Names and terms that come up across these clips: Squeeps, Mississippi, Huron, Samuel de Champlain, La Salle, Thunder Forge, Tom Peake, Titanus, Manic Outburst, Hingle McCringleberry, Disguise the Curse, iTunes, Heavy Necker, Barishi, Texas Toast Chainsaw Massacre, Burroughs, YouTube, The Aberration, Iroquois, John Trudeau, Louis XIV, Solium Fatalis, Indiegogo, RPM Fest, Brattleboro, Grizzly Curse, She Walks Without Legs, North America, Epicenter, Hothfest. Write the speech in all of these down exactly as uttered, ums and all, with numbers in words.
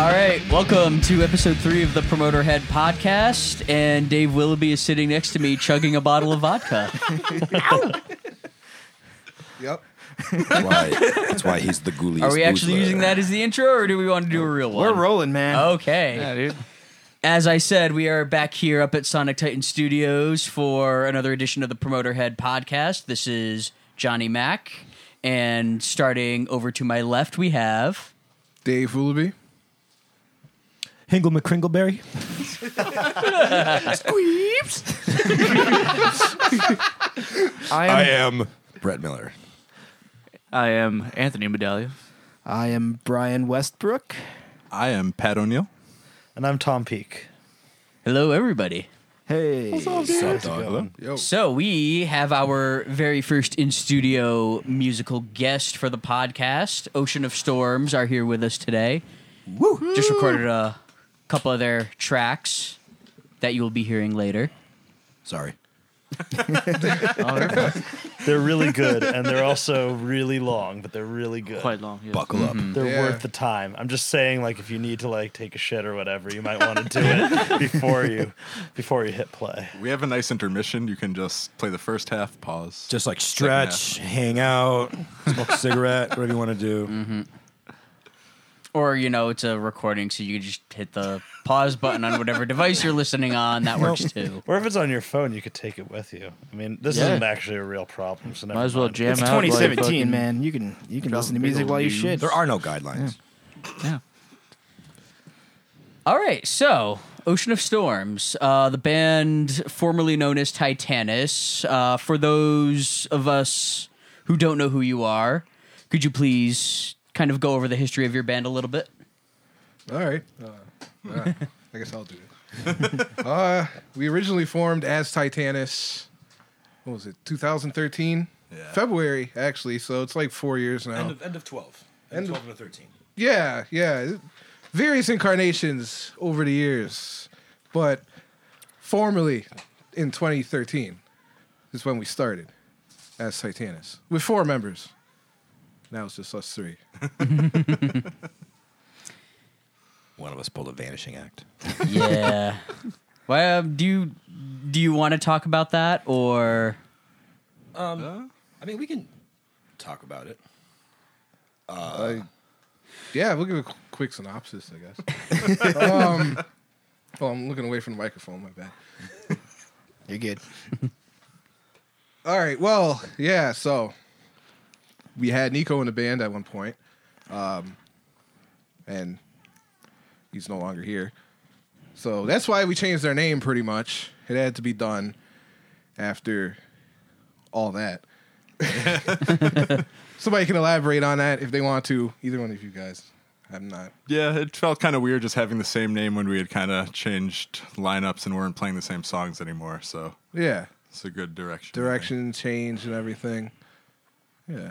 All right, welcome to episode three of the Promoter Head Podcast, and Dave Willoughby is sitting next to me chugging a bottle of vodka. Yep. That's why, that's why he's the ghouliest. Are we actually using that as the intro, or do we want to do a real one? We're rolling, man. Okay. Yeah, dude. As I said, we are back here up at Sonic Titan Studios for another edition of the Promoter Head Podcast. This is Johnny Mack, and starting over to my left, we have... Dave Willoughby. Hingle McCringleberry. Squeeps. I am, I am Brett Miller. I am Anthony Medallion. I am Brian Westbrook. I am Pat O'Neill. And I'm Tom Peake. Hello, everybody. Hey. What's up, dude? Hello. Yo. So we have our very first in-studio musical guest for the podcast. Ocean of Storms are here with us today. Woo. Just recorded a couple of their tracks that you will be hearing later. Sorry. Oh, they're really good, and they're also really long, but they're really good. Quite long. Yes. Buckle up. Mm-hmm. They're yeah. worth the time. I'm just saying, like, if you need to like take a shit or whatever, you might want to do it before you before you hit play. We have a nice intermission. You can just play the first half, pause, just like stretch, hang out, smoke a cigarette, whatever you want to do. Mm-hmm. Or, you know, it's a recording, so you just hit the pause button on whatever device you're listening on. That works, too. Or if it's on your phone, you could take it with you. I mean, this yeah. isn't actually a real problem. So might as well jam it's out. It's twenty seventeen, man. You can you can listen to music while you shit. There are no guidelines. Yeah. yeah. All right, so Ocean of Storms, uh, the band formerly known as Titanus. Uh, for those of us who don't know who you are, could you please... kind of go over the history of your band a little bit? All right. Uh, all right. I guess I'll do it. uh, we originally formed as Titanus, what was it, two thousand thirteen? Yeah. February, actually, so it's like four years now. End of, end of twelve. End, end twelve of thirteen. Yeah, yeah. Various incarnations over the years, but formally in twenty thirteen is when we started as Titanus with four members. Now it's just us three. One of us pulled a vanishing act. Yeah. Well, do you do you want to talk about that or? Um, uh, I mean, we can talk about it. Uh, uh, yeah, we'll give a quick synopsis, I guess. um, well, I'm looking away from the microphone. My bad. You're good. All right. Well, yeah. So. We had Nico in the band at one point, um, and he's no longer here. So that's why we changed our name pretty much. It had to be done after all that. Somebody can elaborate on that if they want to. Either one of you guys. I'm not. Yeah, it felt kind of weird just having the same name when we had kind of changed lineups and weren't playing the same songs anymore. So yeah. It's a good direction. Direction, change, and everything. Yeah.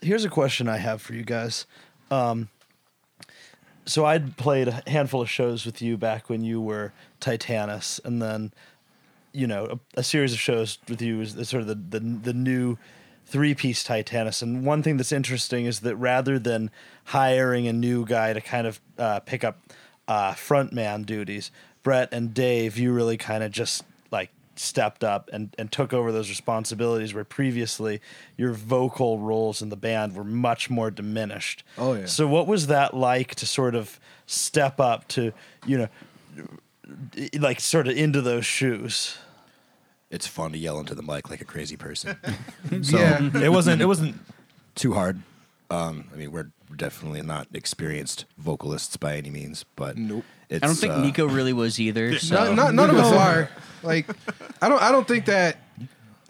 Here's a question I have for you guys. Um, so I'd played a handful of shows with you back when you were Titanus, and then, you know, a, a series of shows with you is sort of the, the, the new three-piece Titanus. And one thing that's interesting is that rather than hiring a new guy to kind of uh, pick up uh, frontman duties, Brett and Dave, you really kind of just, like, stepped up and, and took over those responsibilities where previously your vocal roles in the band were much more diminished. Oh, yeah. So what was that like to sort of step up to, you know, like sort of into those shoes? It's fun to yell into the mic like a crazy person. So yeah. it wasn't, it wasn't too hard. Um, I mean, we're definitely not experienced vocalists by any means, but nope. It's, I don't think uh, Nico really was either. So. No, not, none of us are. Like, I don't. I don't think that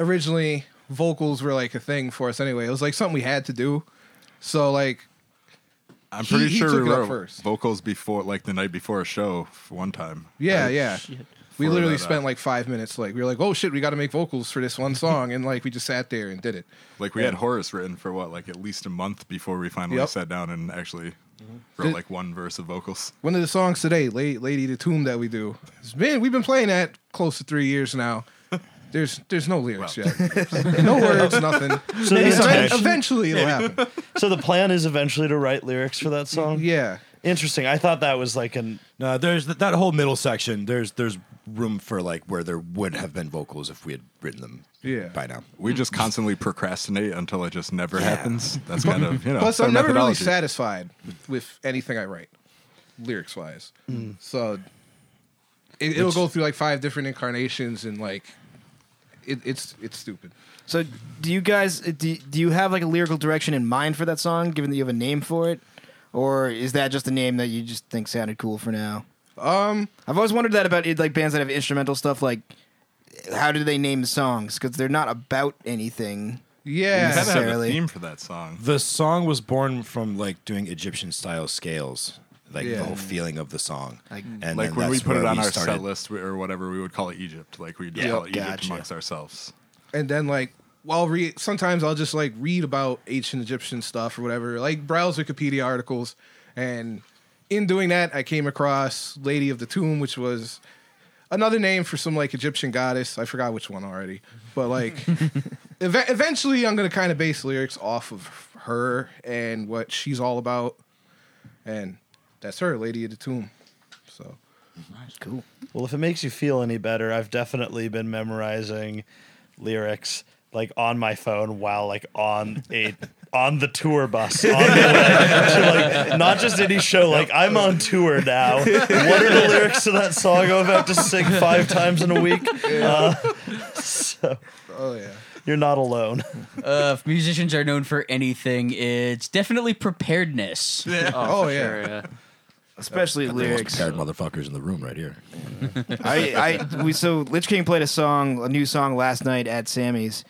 originally vocals were like a thing for us anyway. It was like something we had to do. So like, I'm he, pretty he sure we wrote vocals before, like the night before a show one time. Yeah, like, yeah. Shit. We literally that, spent uh, like five minutes. Like we were like, oh shit, we got to make vocals for this one song, and like we just sat there and did it. Like we yeah. had Horace written for what, like at least a month before we finally yep. sat down and actually. Mm-hmm. Wrote did, like one verse of vocals. One of the songs today, Lady, Lady of the Tomb, that we do. Man, we've been playing that close to three years now. There's there's no lyrics well. yet. No words, nothing. So eventually it'll happen. So the plan is eventually to write lyrics for that song? Yeah. Interesting. I thought that was like an... No, there's th- that whole middle section. There's there's room for like where there would have been vocals if we had written them yeah. by now. We just constantly procrastinate until it just never yeah. happens. That's kind of, you know. Plus, I'm never really satisfied with anything I write, lyrics-wise. Mm. So it, it'll go through like five different incarnations and like... It, it's it's stupid. So do you guys, do, do you have like a lyrical direction in mind for that song, given that you have a name for it? Or is that just a name that you just think sounded cool for now? Um, I've always wondered that about like bands that have instrumental stuff, like how do they name the songs? Because they're not about anything. Yeah, necessarily. You gotta have a theme for that song. The song was born from like doing Egyptian style scales. Like yeah. the whole feeling of the song. Like, and like when we put it on our started. set list or whatever, we would call it Egypt. Like we'd yeah, call it gotcha. Egypt amongst ourselves. And then like, well, re- sometimes I'll just like read about ancient Egyptian stuff or whatever. Like browse Wikipedia articles. And in doing that, I came across Lady of the Tomb, which was another name for some like Egyptian goddess. I forgot which one already. But like ev- eventually I'm going to kind of base lyrics off of her and what she's all about. And... That's her, Lady of the Tomb. So nice, cool. Well, if it makes you feel any better, I've definitely been memorizing lyrics like on my phone while like on a on the tour bus. On the way. So, like, not just any show. Like I'm on tour now. What are the lyrics to that song I'm about to sing five times in a week? Yeah. Uh, so. Oh yeah. You're not alone. uh, if musicians are known for anything, it's definitely preparedness. Yeah. Oh, oh yeah. Sure, yeah. Especially uh, lyrics. Prepared motherfuckers in the room right here. I, I, we so Lich King played a song, a new song last night at Sammy's,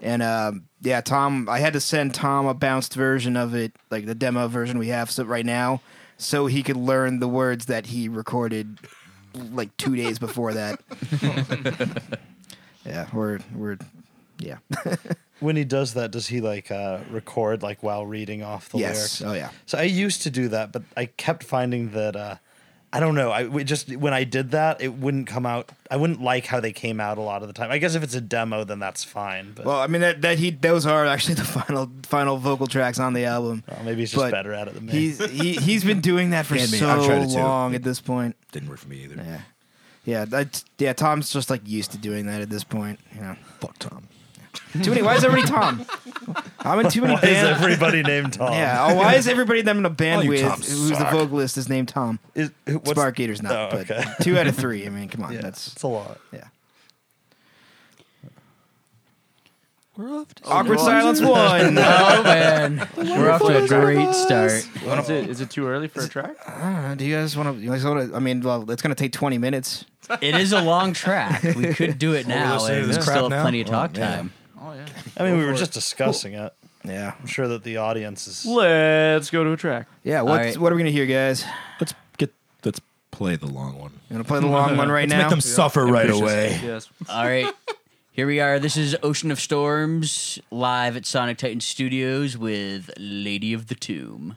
and um, yeah, Tom. I had to send Tom a bounced version of it, like the demo version we have so right now, so he could learn the words that he recorded like two days before that. yeah, we're we're. Yeah. When he does that, does he like uh, record like while reading off the yes. lyrics? Oh yeah. So I used to do that, but I kept finding that uh, I don't know. I it just when I did that, it wouldn't come out. I wouldn't like how they came out a lot of the time. I guess if it's a demo, then that's fine. But. Well, I mean that that he those are actually the final final vocal tracks on the album. Well, maybe he's just but better at it than me. He's he, he's been doing that for so long at this point. Didn't work for me either. Yeah. Yeah. That, yeah. Tom's just like used to doing that at this point. You know. Fuck Tom. Too many. Why is everybody Tom? I'm in too many. Why band- is everybody named Tom? Yeah. Oh, why is everybody that I'm in a band oh, with who's the vocalist is named Tom? Is, who, Spark Gator's not. Oh, but okay. Two out of three. I mean, come on. Yeah, that's it's a lot. Yeah. We're off to awkward silence one. Oh man, we're off to a great start. Well, is it is it too early for a track? It, I don't know. Do you guys want to? I mean, well, it's going to take twenty minutes. It is a long track. We could do it now, oh, and we still have plenty of talk oh, time. Oh yeah. I mean, go we were just it. discussing cool. it. Yeah, I'm sure that the audience is. Let's go to a track. Yeah. What right. What are we going to hear, guys? Let's get. Let's play the long one. You want to play the long one right let's now? Make them yeah. suffer yeah. right away. Yes. All right. Here we are. This is Ocean of Storms live at Sonic Titan Studios with Lady of the Tomb.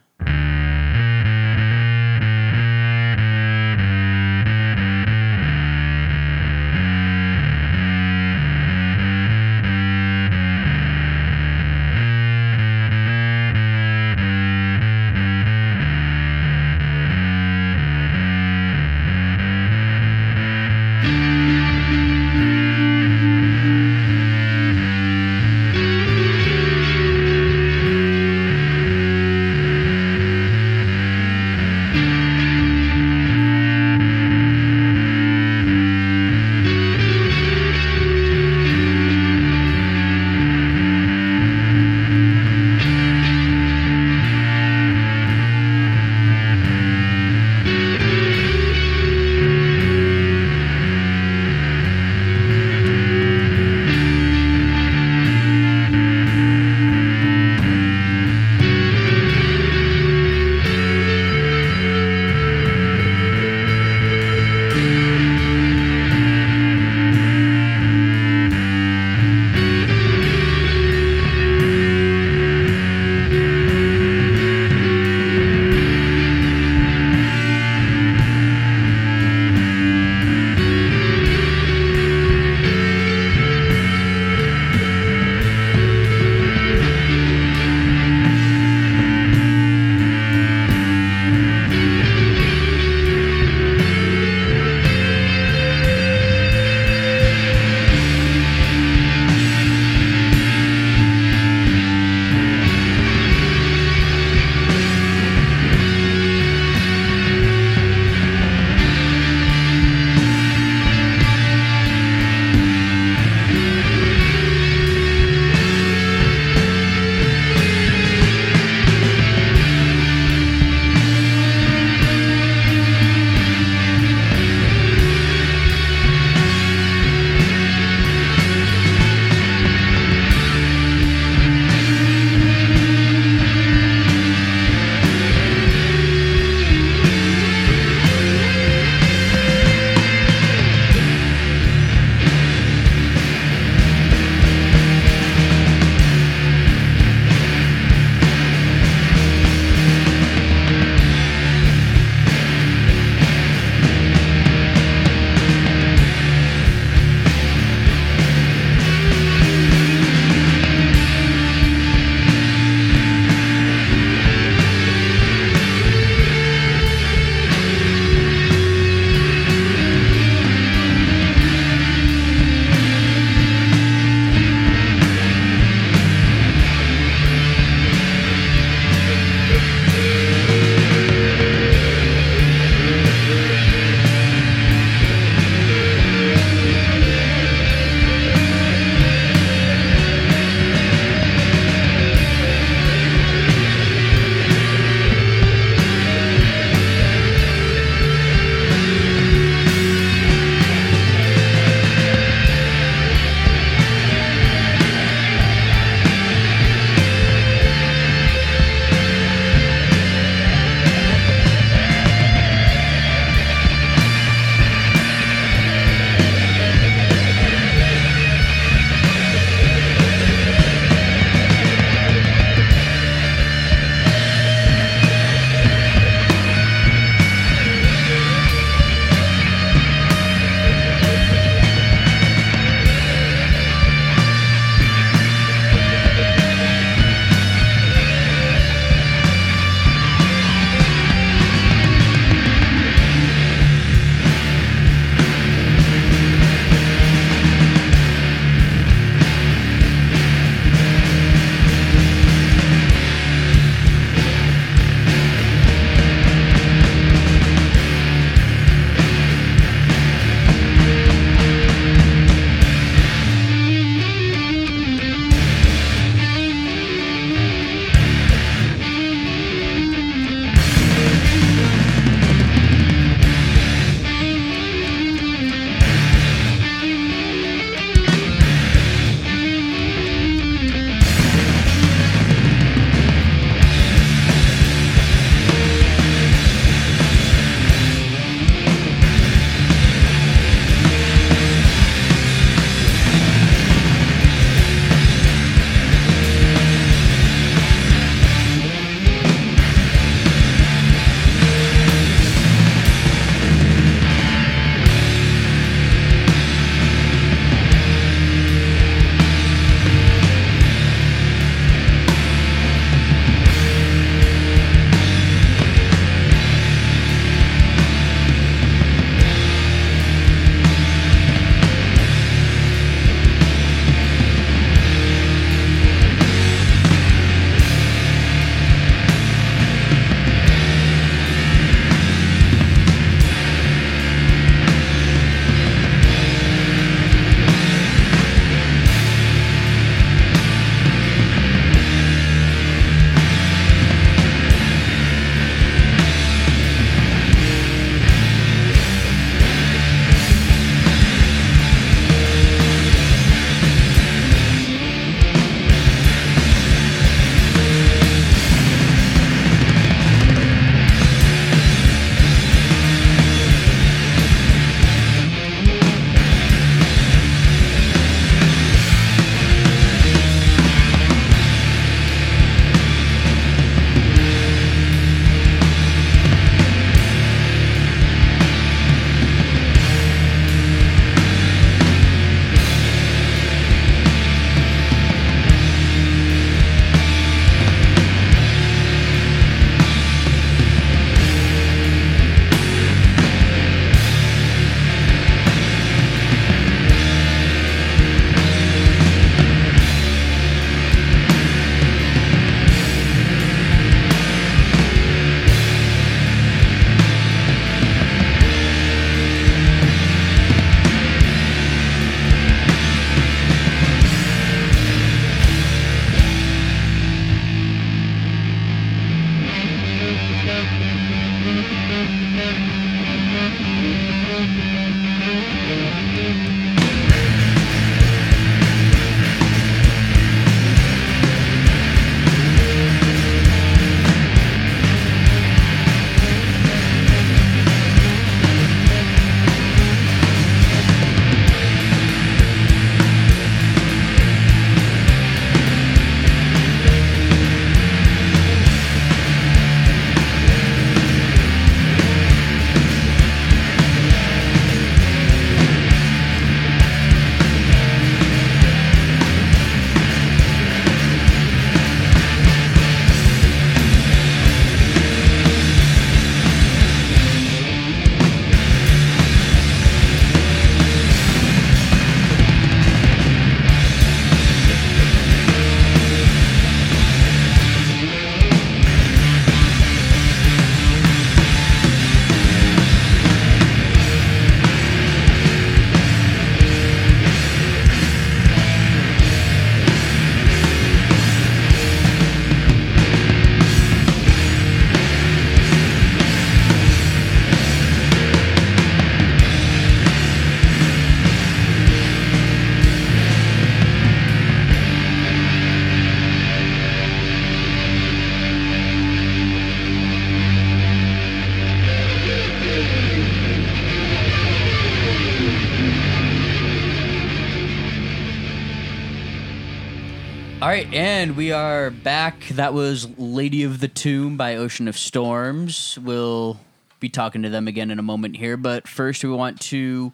All right, and we are back. That was Lady of the Tomb by Ocean of Storms. We'll be talking to them again in a moment here, but first we want to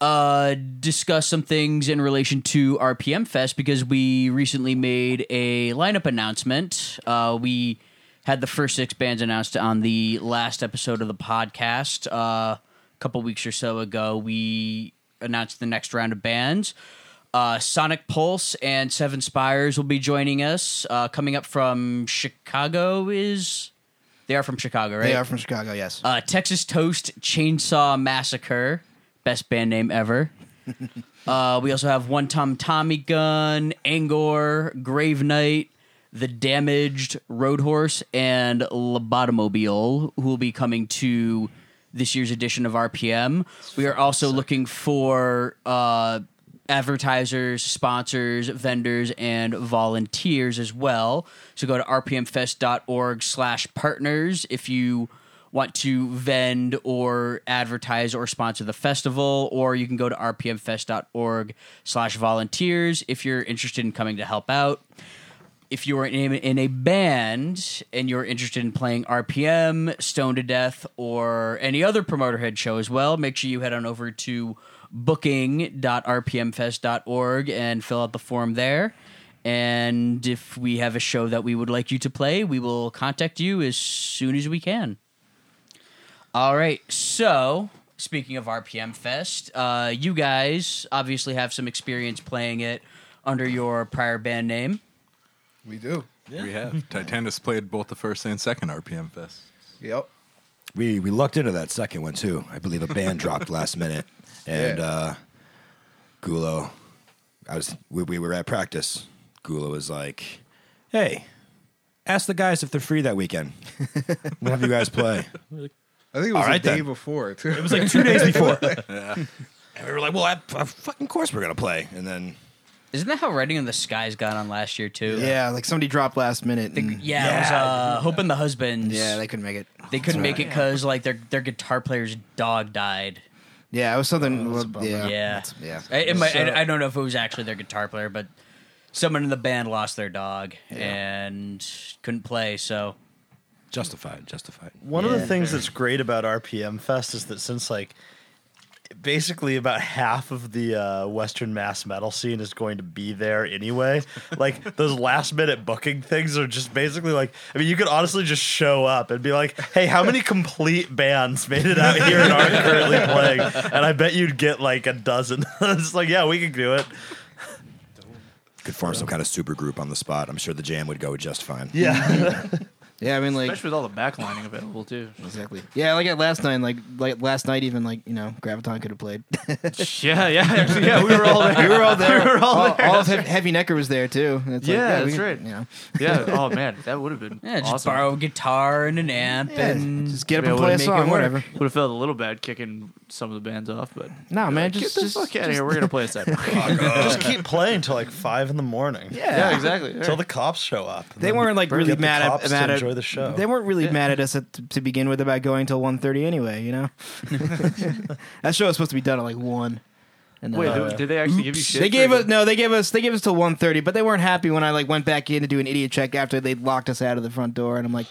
uh, discuss some things in relation to R P M Fest because we recently made a lineup announcement. Uh, we had the first six bands announced on the last episode of the podcast. Uh, a couple weeks or so ago, we announced the next round of bands. Uh, Sonic Pulse and Seven Spires will be joining us. Uh, coming up from Chicago is... They are from Chicago, right? They are from Chicago, yes. Uh, Texas Toast Chainsaw Massacre. Best band name ever. uh, we also have One Tom Tommy Gun, Angor, Grave Knight, The Damaged, Road Horse, and Lobotomobile, who will be coming to this year's edition of R P M. We are also looking for... Uh, advertisers, sponsors, vendors, and volunteers as well. So go to rpmfest.org slash partners if you want to vend or advertise or sponsor the festival, or you can go to rpmfest.org slash volunteers if you're interested in coming to help out. If you are in a, in a band and you're interested in playing R P M, Stone to Death, or any other Promoterhead show as well, make sure you head on over to booking dot r p m fest dot org and fill out the form there. And if we have a show that we would like you to play, we will contact you as soon as we can. All right. So, speaking of R P M Fest, uh, you guys obviously have some experience playing it under your prior band name. We do. Yeah. We have. Titanus played both the first and second R P M Fest. Yep. We we lucked into that second one, too. I believe a band dropped last minute. And uh, Gulo, I was we, we were at practice. Gulo was like, "Hey, ask the guys if they're free that weekend. We'll have you guys play." I think it was a day before, too. It was like two days before. Yeah. And we were like, "Well, I, I, fucking course we're gonna play." And then, isn't that how Writing in the Skies got on last year too? Yeah, like somebody dropped last minute. The, and, yeah, yeah, it was uh, Hoping the Husbands. Yeah, they couldn't make it. They couldn't That's make right. it because like their their guitar player's dog died. Yeah, it was something. Oh, it was yeah, yeah. yeah. I, it might, so, I, I don't know if it was actually their guitar player, but someone in the band lost their dog yeah. and couldn't play. So justified, justified. One yeah. of the things that's great about R P M Fest is that since like basically about half of the uh, Western mass metal scene is going to be there anyway, like those last minute booking things are just basically like, I mean, you could honestly just show up and be like, "Hey, how many complete bands made it out here and aren't currently playing?" And I bet you'd get like a dozen. It's like, yeah, we could do it. Could form some kind of super group on the spot. I'm sure the jam would go just fine. Yeah. Yeah, I mean, like, especially with all the backlining available too. Exactly. Yeah, like at last night, like like last night, even like you know, Graviton could have played. yeah, yeah, actually, yeah. We were all there. We were all there. we were all, all, there. all of he- Heavy Necker was there too. It's yeah, like, yeah, that's we, right. You know. yeah. Oh man, that would have been. Yeah, just awesome. Borrow a guitar and an amp yeah, and just get up yeah, and play a song, whatever. Would have felt a little bad kicking some of the bands off, but no, man, like, just get the fuck out of here. We're gonna play a set. Just keep playing till like five in the morning. Yeah, yeah exactly. Till the cops show up. They weren't like really mad at mad at. The show. They weren't really yeah. mad at us at t- to begin with about going till one thirty anyway, you know? That show was supposed to be done at like one. And Wait, uh, did they actually oops. give you shit? They gave us no, they gave us they gave us till one thirty, but they weren't happy when I like went back in to do an idiot check after they locked us out of the front door, and I'm like,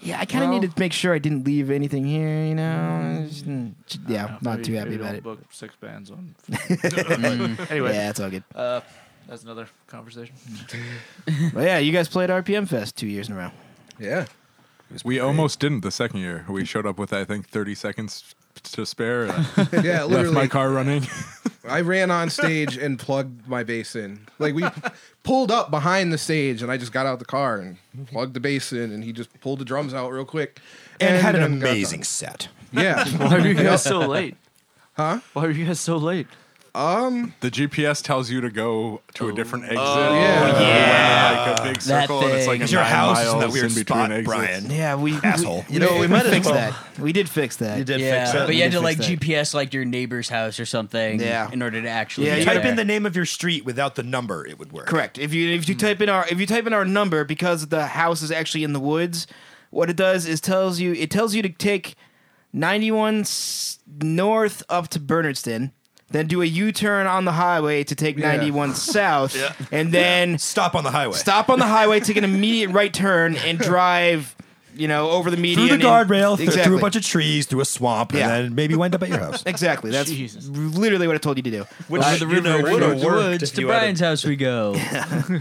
yeah, I kind of well, need to make sure I didn't leave anything here, you know? Yeah, know, not maybe, too happy about it. Book six bands on. Anyway. Yeah, it's all good. Uh, that's another conversation. Well, yeah, you guys played R P M Fest two years in a row. Yeah. We great. almost didn't the second year. We showed up with, I think, thirty seconds to spare. And yeah, literally. Left my car running. I ran on stage and plugged my bass in. Like, we p- pulled up behind the stage, and I just got out the car and plugged the bass in, and he just pulled the drums out real quick. And, and had an amazing set. Yeah. Why were you guys so late? Huh? Why were you guys so late? Um, the G P S tells you to go to oh. a different exit. Oh, yeah. yeah. Like a big circle, and it's like a your house is in that weird spot, exits. Brian. Yeah, we... Asshole. We, you know, we might have fixed that. We did fix that. You did yeah, fix that. But we you had to, like, that. G P S, like, your neighbor's house or something yeah. in order to actually... Yeah, you type there. in the name of your street without the number, it would work. Correct. If you if you type in our if you type in our number, because the house is actually in the woods, what it does is tells you... It tells you to take ninety-one north up to Bernardston... Then do a U-turn on the highway to take yeah. ninety-one south, yeah. and then... Yeah. Stop on the highway. Stop on the highway, take an immediate right turn, and drive, you know, over the median. Through the guardrail, exactly. through a bunch of trees, through a swamp, yeah. and then maybe wind up at your house. Exactly. That's Jesus. literally what I told you to do. Which well, the river, you know, would have worked. To Brian's a, house we go. Yeah.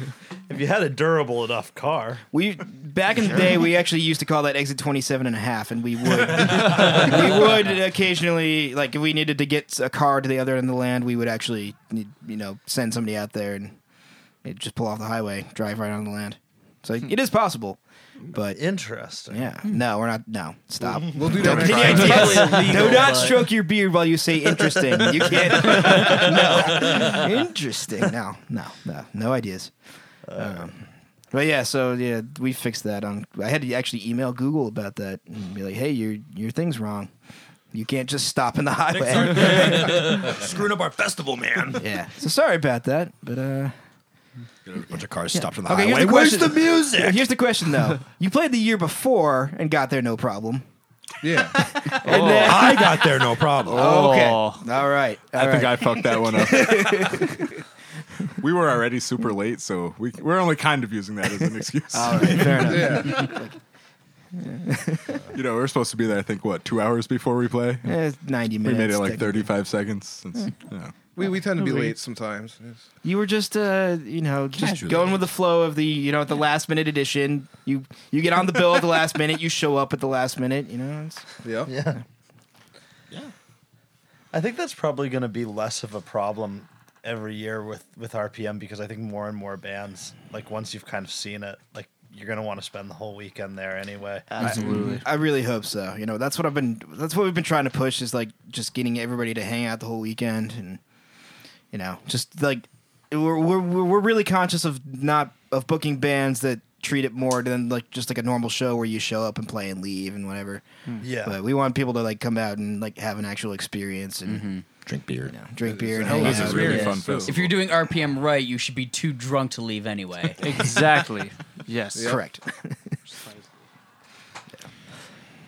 If you had a durable enough car. We Back in sure. the day, we actually used to call that exit twenty-seven and a half, and we would. we would occasionally, like, if we needed to get a car to the other end of the land, we would actually, you know, send somebody out there and just pull off the highway, drive right on the land. So hmm. it is possible. But interesting. Yeah. No, we're not. No, stop. We'll do that. Illegal, do not stroke your beard while you say interesting. You can't. No. Interesting. No, no, no, no ideas. Uh, um, but yeah, so yeah, we fixed that. On I had to actually email Google about that and be like, "Hey, your your thing's wrong. You can't just stop in the highway. Screwing up our festival, man." Yeah. So sorry about that, but uh. A bunch of cars yeah. stopped on the okay, highway. The Where's the music? Here's the question, though. You played the year before and got there no problem. Yeah. and oh. then... I got there no problem. Oh, okay. All right. All I right. think I fucked that one up. We were already super late, so we, we're only kind of using that as an excuse. All right. Fair enough. Yeah. You know, we're supposed to be there, I think, what, two hours before we play? Yeah, ninety minutes. We made it like thirty-five seconds. Since, yeah. you know. We we tend to be late sometimes. Yes. You were just uh you know just Casually. going with the flow of the you know at the last minute edition. You you get on the bill at the last minute. You show up at the last minute. You know. It's, yeah. Yeah. Yeah. I think that's probably going to be less of a problem every year with with R P M, because I think more and more bands, like, once you've kind of seen it, like, you're going to want to spend the whole weekend there anyway. Absolutely. I, I really hope so. You know, that's what I've been. That's what we've been trying to push, is like just getting everybody to hang out the whole weekend. And you know, just like we're we're we're really conscious of not of booking bands that treat it more than like just like a normal show where you show up and play and leave and whatever. Yeah, but we want people to like come out and like have an actual experience and mm-hmm. drink beer. You know, drink beer. And this is really fun festival. If you're doing R P M right, you should be too drunk to leave anyway. Exactly. Yes. Yep. Correct.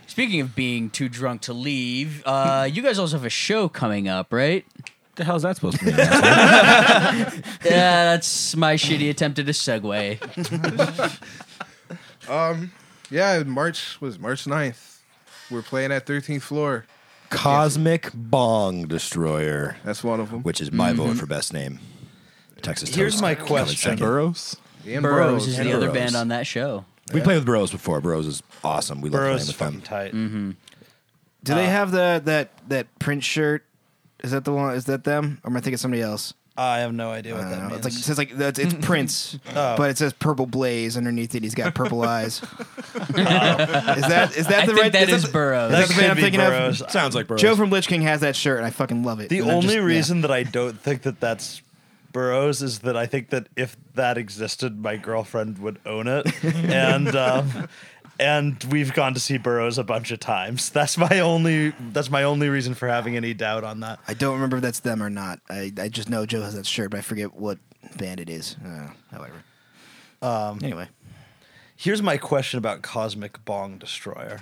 Speaking of being too drunk to leave, uh, you guys also have a show coming up, right? The hell is that supposed to be? Yeah, that's my shitty attempt at a segue. um, yeah, March was March ninth. We're playing at Thirteenth Floor. Cosmic Bong Destroyer. That's one of them. Which is my mm-hmm. vote for best name. Texas Toast. Here's my question. Burroughs? Burroughs is and the Burroughs. other band on that show. We yeah. played with Burroughs before. Burroughs is awesome. We Burroughs love playing with them. Tight. Mm-hmm. Do uh, they have the that that print shirt? Is that the one? Is that them? Or am I thinking somebody else? I have no idea what that know. means. It's like, it says like that's, it's Prince, oh. but it says Purple Blaze underneath it. He's got purple eyes. oh. Is that is that I the right? That is, is Burroughs. That is that the man I'm thinking Burroughs. of? Sounds like Burroughs. Joe from Lich King has that shirt, and I fucking love it. The and only just, reason yeah. that I don't think that that's Burroughs is that I think that if that existed, my girlfriend would own it, and. Um, And we've gone to see Burroughs a bunch of times. That's my only. That's my only reason for having any doubt on that. I don't remember if that's them or not. I, I just know Joe has that shirt, but I forget what band it is. Uh, however, um, anyway, here's my question about Cosmic Bong Destroyer: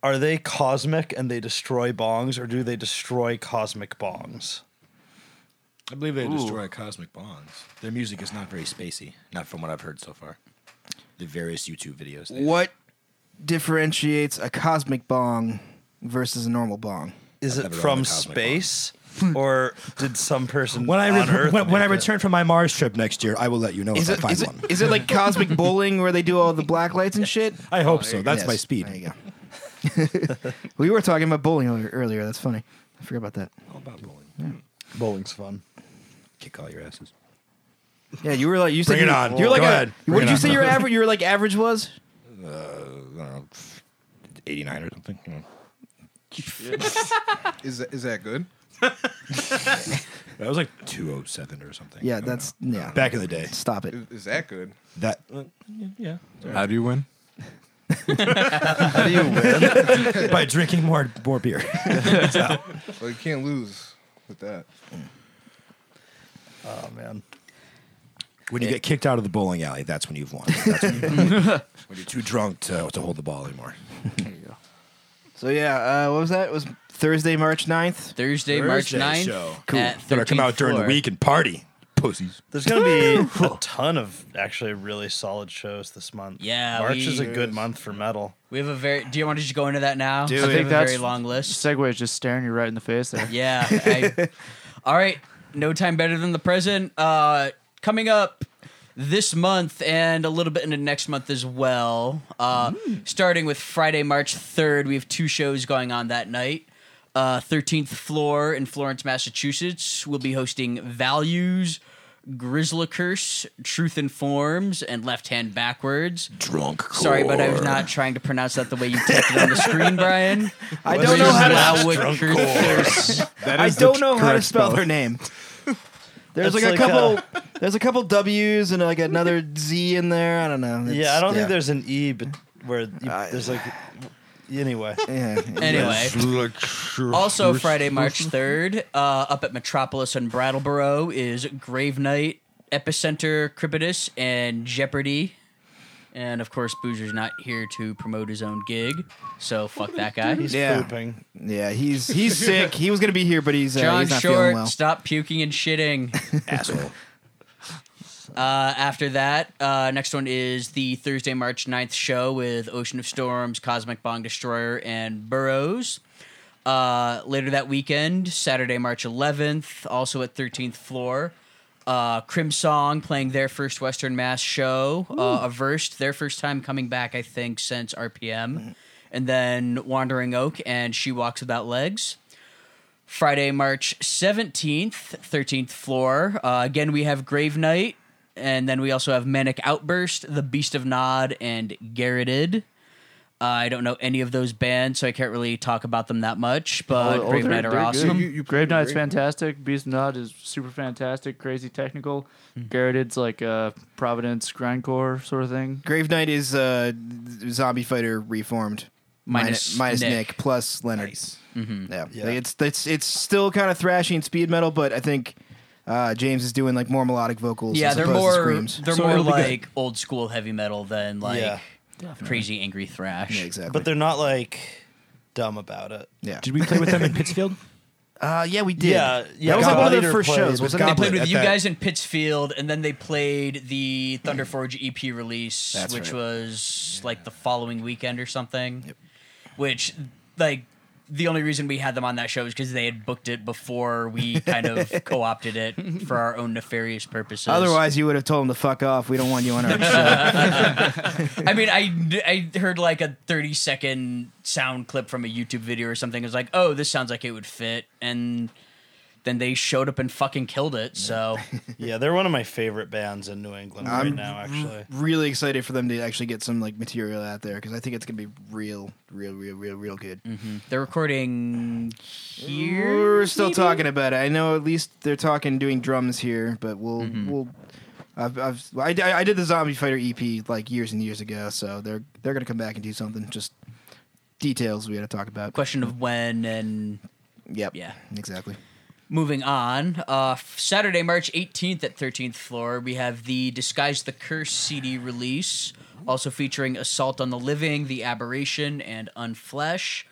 are they cosmic and they destroy bongs, or do they destroy cosmic bongs? I believe they Ooh. destroy cosmic bongs. Their music is not very spacey, not from what I've heard so far. The various YouTube videos. What? Differentiates a cosmic bong versus a normal bong. Is it from space, or did some person when I re- on Earth when, when I return from my Mars trip next year, I will let you know is if it, I find is one. It, is it like cosmic bowling where they do all the black lights and shit? I hope oh, so. That's yes. my speed. There you go. We were talking about bowling earlier. That's funny. I forgot about that. All about bowling. Yeah. Bowling's fun. Kick all your asses. Yeah, you were like you said. Bring it on. You're, you're like a, what did you say your average? Your like average was. Uh, I don't know, eighty-nine or something. is that, is that good? That was like two oh seven or something. Yeah, that's know. yeah. Back in the day. Stop it. Is, is that good? That uh, yeah. How do you win? How do you win? By drinking more more beer. Well, you can't lose with that. Oh man. When you it, get kicked out of the bowling alley, that's when you've won. That's when, you've won. When you're too drunk to, to hold the ball anymore. There you go. So, yeah, uh, what was that? It was Thursday, March ninth? Thursday, Thursday March ninth. Show. Cool. At Better come out during floor. the week and party. Pussies. There's going to be a ton of actually really solid shows this month. Yeah. March we, is a good month for metal. We have a very... Do you want to just go into that now? Do I think have that's, a very long list. Segway is just staring you right in the face there. Yeah. I, all right. No time better than the present. Uh... Coming up this month and a little bit into next month as well, uh, mm. starting with Friday, March third, we have two shows going on that night. Uh, Thirteenth Floor in Florence, Massachusetts will be hosting Values, Grizzly Curse, Truth Informs, and Left Hand Backwards. Drunk core. Sorry, but I was not trying to pronounce that the way you typed it on the screen, Brian. I don't know how to spell her name. There's like, like a couple, a, there's a couple W's and like another Z in there. I don't know. It's, yeah, I don't yeah. think there's an E, but where you, uh, there's like anyway. Yeah, anyway, also Friday, March third, uh, up at Metropolis in Brattleboro is Grave Knight, Epicenter, Cryptidus, and Jeopardy. And of course, Boozer's not here to promote his own gig, so fuck that guy. He's yeah. pooping. Yeah, he's he's sick. He was gonna be here, but he's uh, John he's not Short, feeling well. Stop puking and shitting, asshole. Uh, after that, uh, next one is the Thursday, March ninth show with Ocean of Storms, Cosmic Bong Destroyer, and Burroughs. Uh, later that weekend, Saturday, March eleventh, also at Thirteenth Floor. Uh, Crim Song playing their first Western Mass show. Uh, Aversed, their first time coming back, I think, since R P M. And then Wandering Oak and She Walks Without Legs. Friday, March seventeenth, Thirteenth Floor. Uh, again, we have Grave Knight. And then we also have Manic Outburst, The Beast of Nod, and Garroted. Uh, I don't know any of those bands, so I can't really talk about them that much, but oh, Grave Knight are awesome. You, you Grave Knight's fantastic. Beast Nut is super fantastic, crazy technical. Mm-hmm. Garrotted's like a Providence grindcore sort of thing. Grave Knight is uh, Zombie Fighter reformed. Minus, minus, minus Nick. Nick, plus Leonard. Nice. Mm-hmm. Yeah. yeah. Like it's, it's, it's still kind of thrashy and speed metal, but I think... Uh, James is doing like more melodic vocals. Yeah, as they're more, to screams. They're so more like old school heavy metal than like... Yeah. Definitely. Crazy angry thrash. Yeah, exactly. But they're not like dumb about it. Yeah. Did we play with them in Pittsfield? Uh, yeah, we did. Yeah, yeah. That was like one of their first shows. They played with you guys in Pittsfield, and then they played the Thunder Forge E P release, That's which right. was yeah. like the following weekend or something. Yep. Which, like, the only reason we had them on that show is because they had booked it before we kind of co-opted it for our own nefarious purposes. Otherwise, you would have told them to fuck off. We don't want you on our show. I mean, I, I heard like a thirty-second sound clip from a YouTube video or something. It was like, oh, this sounds like it would fit. And then they showed up and fucking killed it. So yeah, they're one of my favorite bands in New England I'm right now. Actually, really excited for them to actually get some like material out there because I think it's gonna be real, real, real, real, real good. Mm-hmm. They're recording here. We're still maybe? talking about it. I know at least they're talking doing drums here, but we'll mm-hmm. we'll. I've, I've I, I did the Zombie Fighter E P like years and years ago, so they're they're gonna come back and do something. Just details we had to talk about. Question of when and. Yep. Yeah. Exactly. Moving on, uh, Saturday, March eighteenth at Thirteenth Floor, we have the Disguise the Curse C D release, also featuring Assault on the Living, The Aberration, and Unflesh.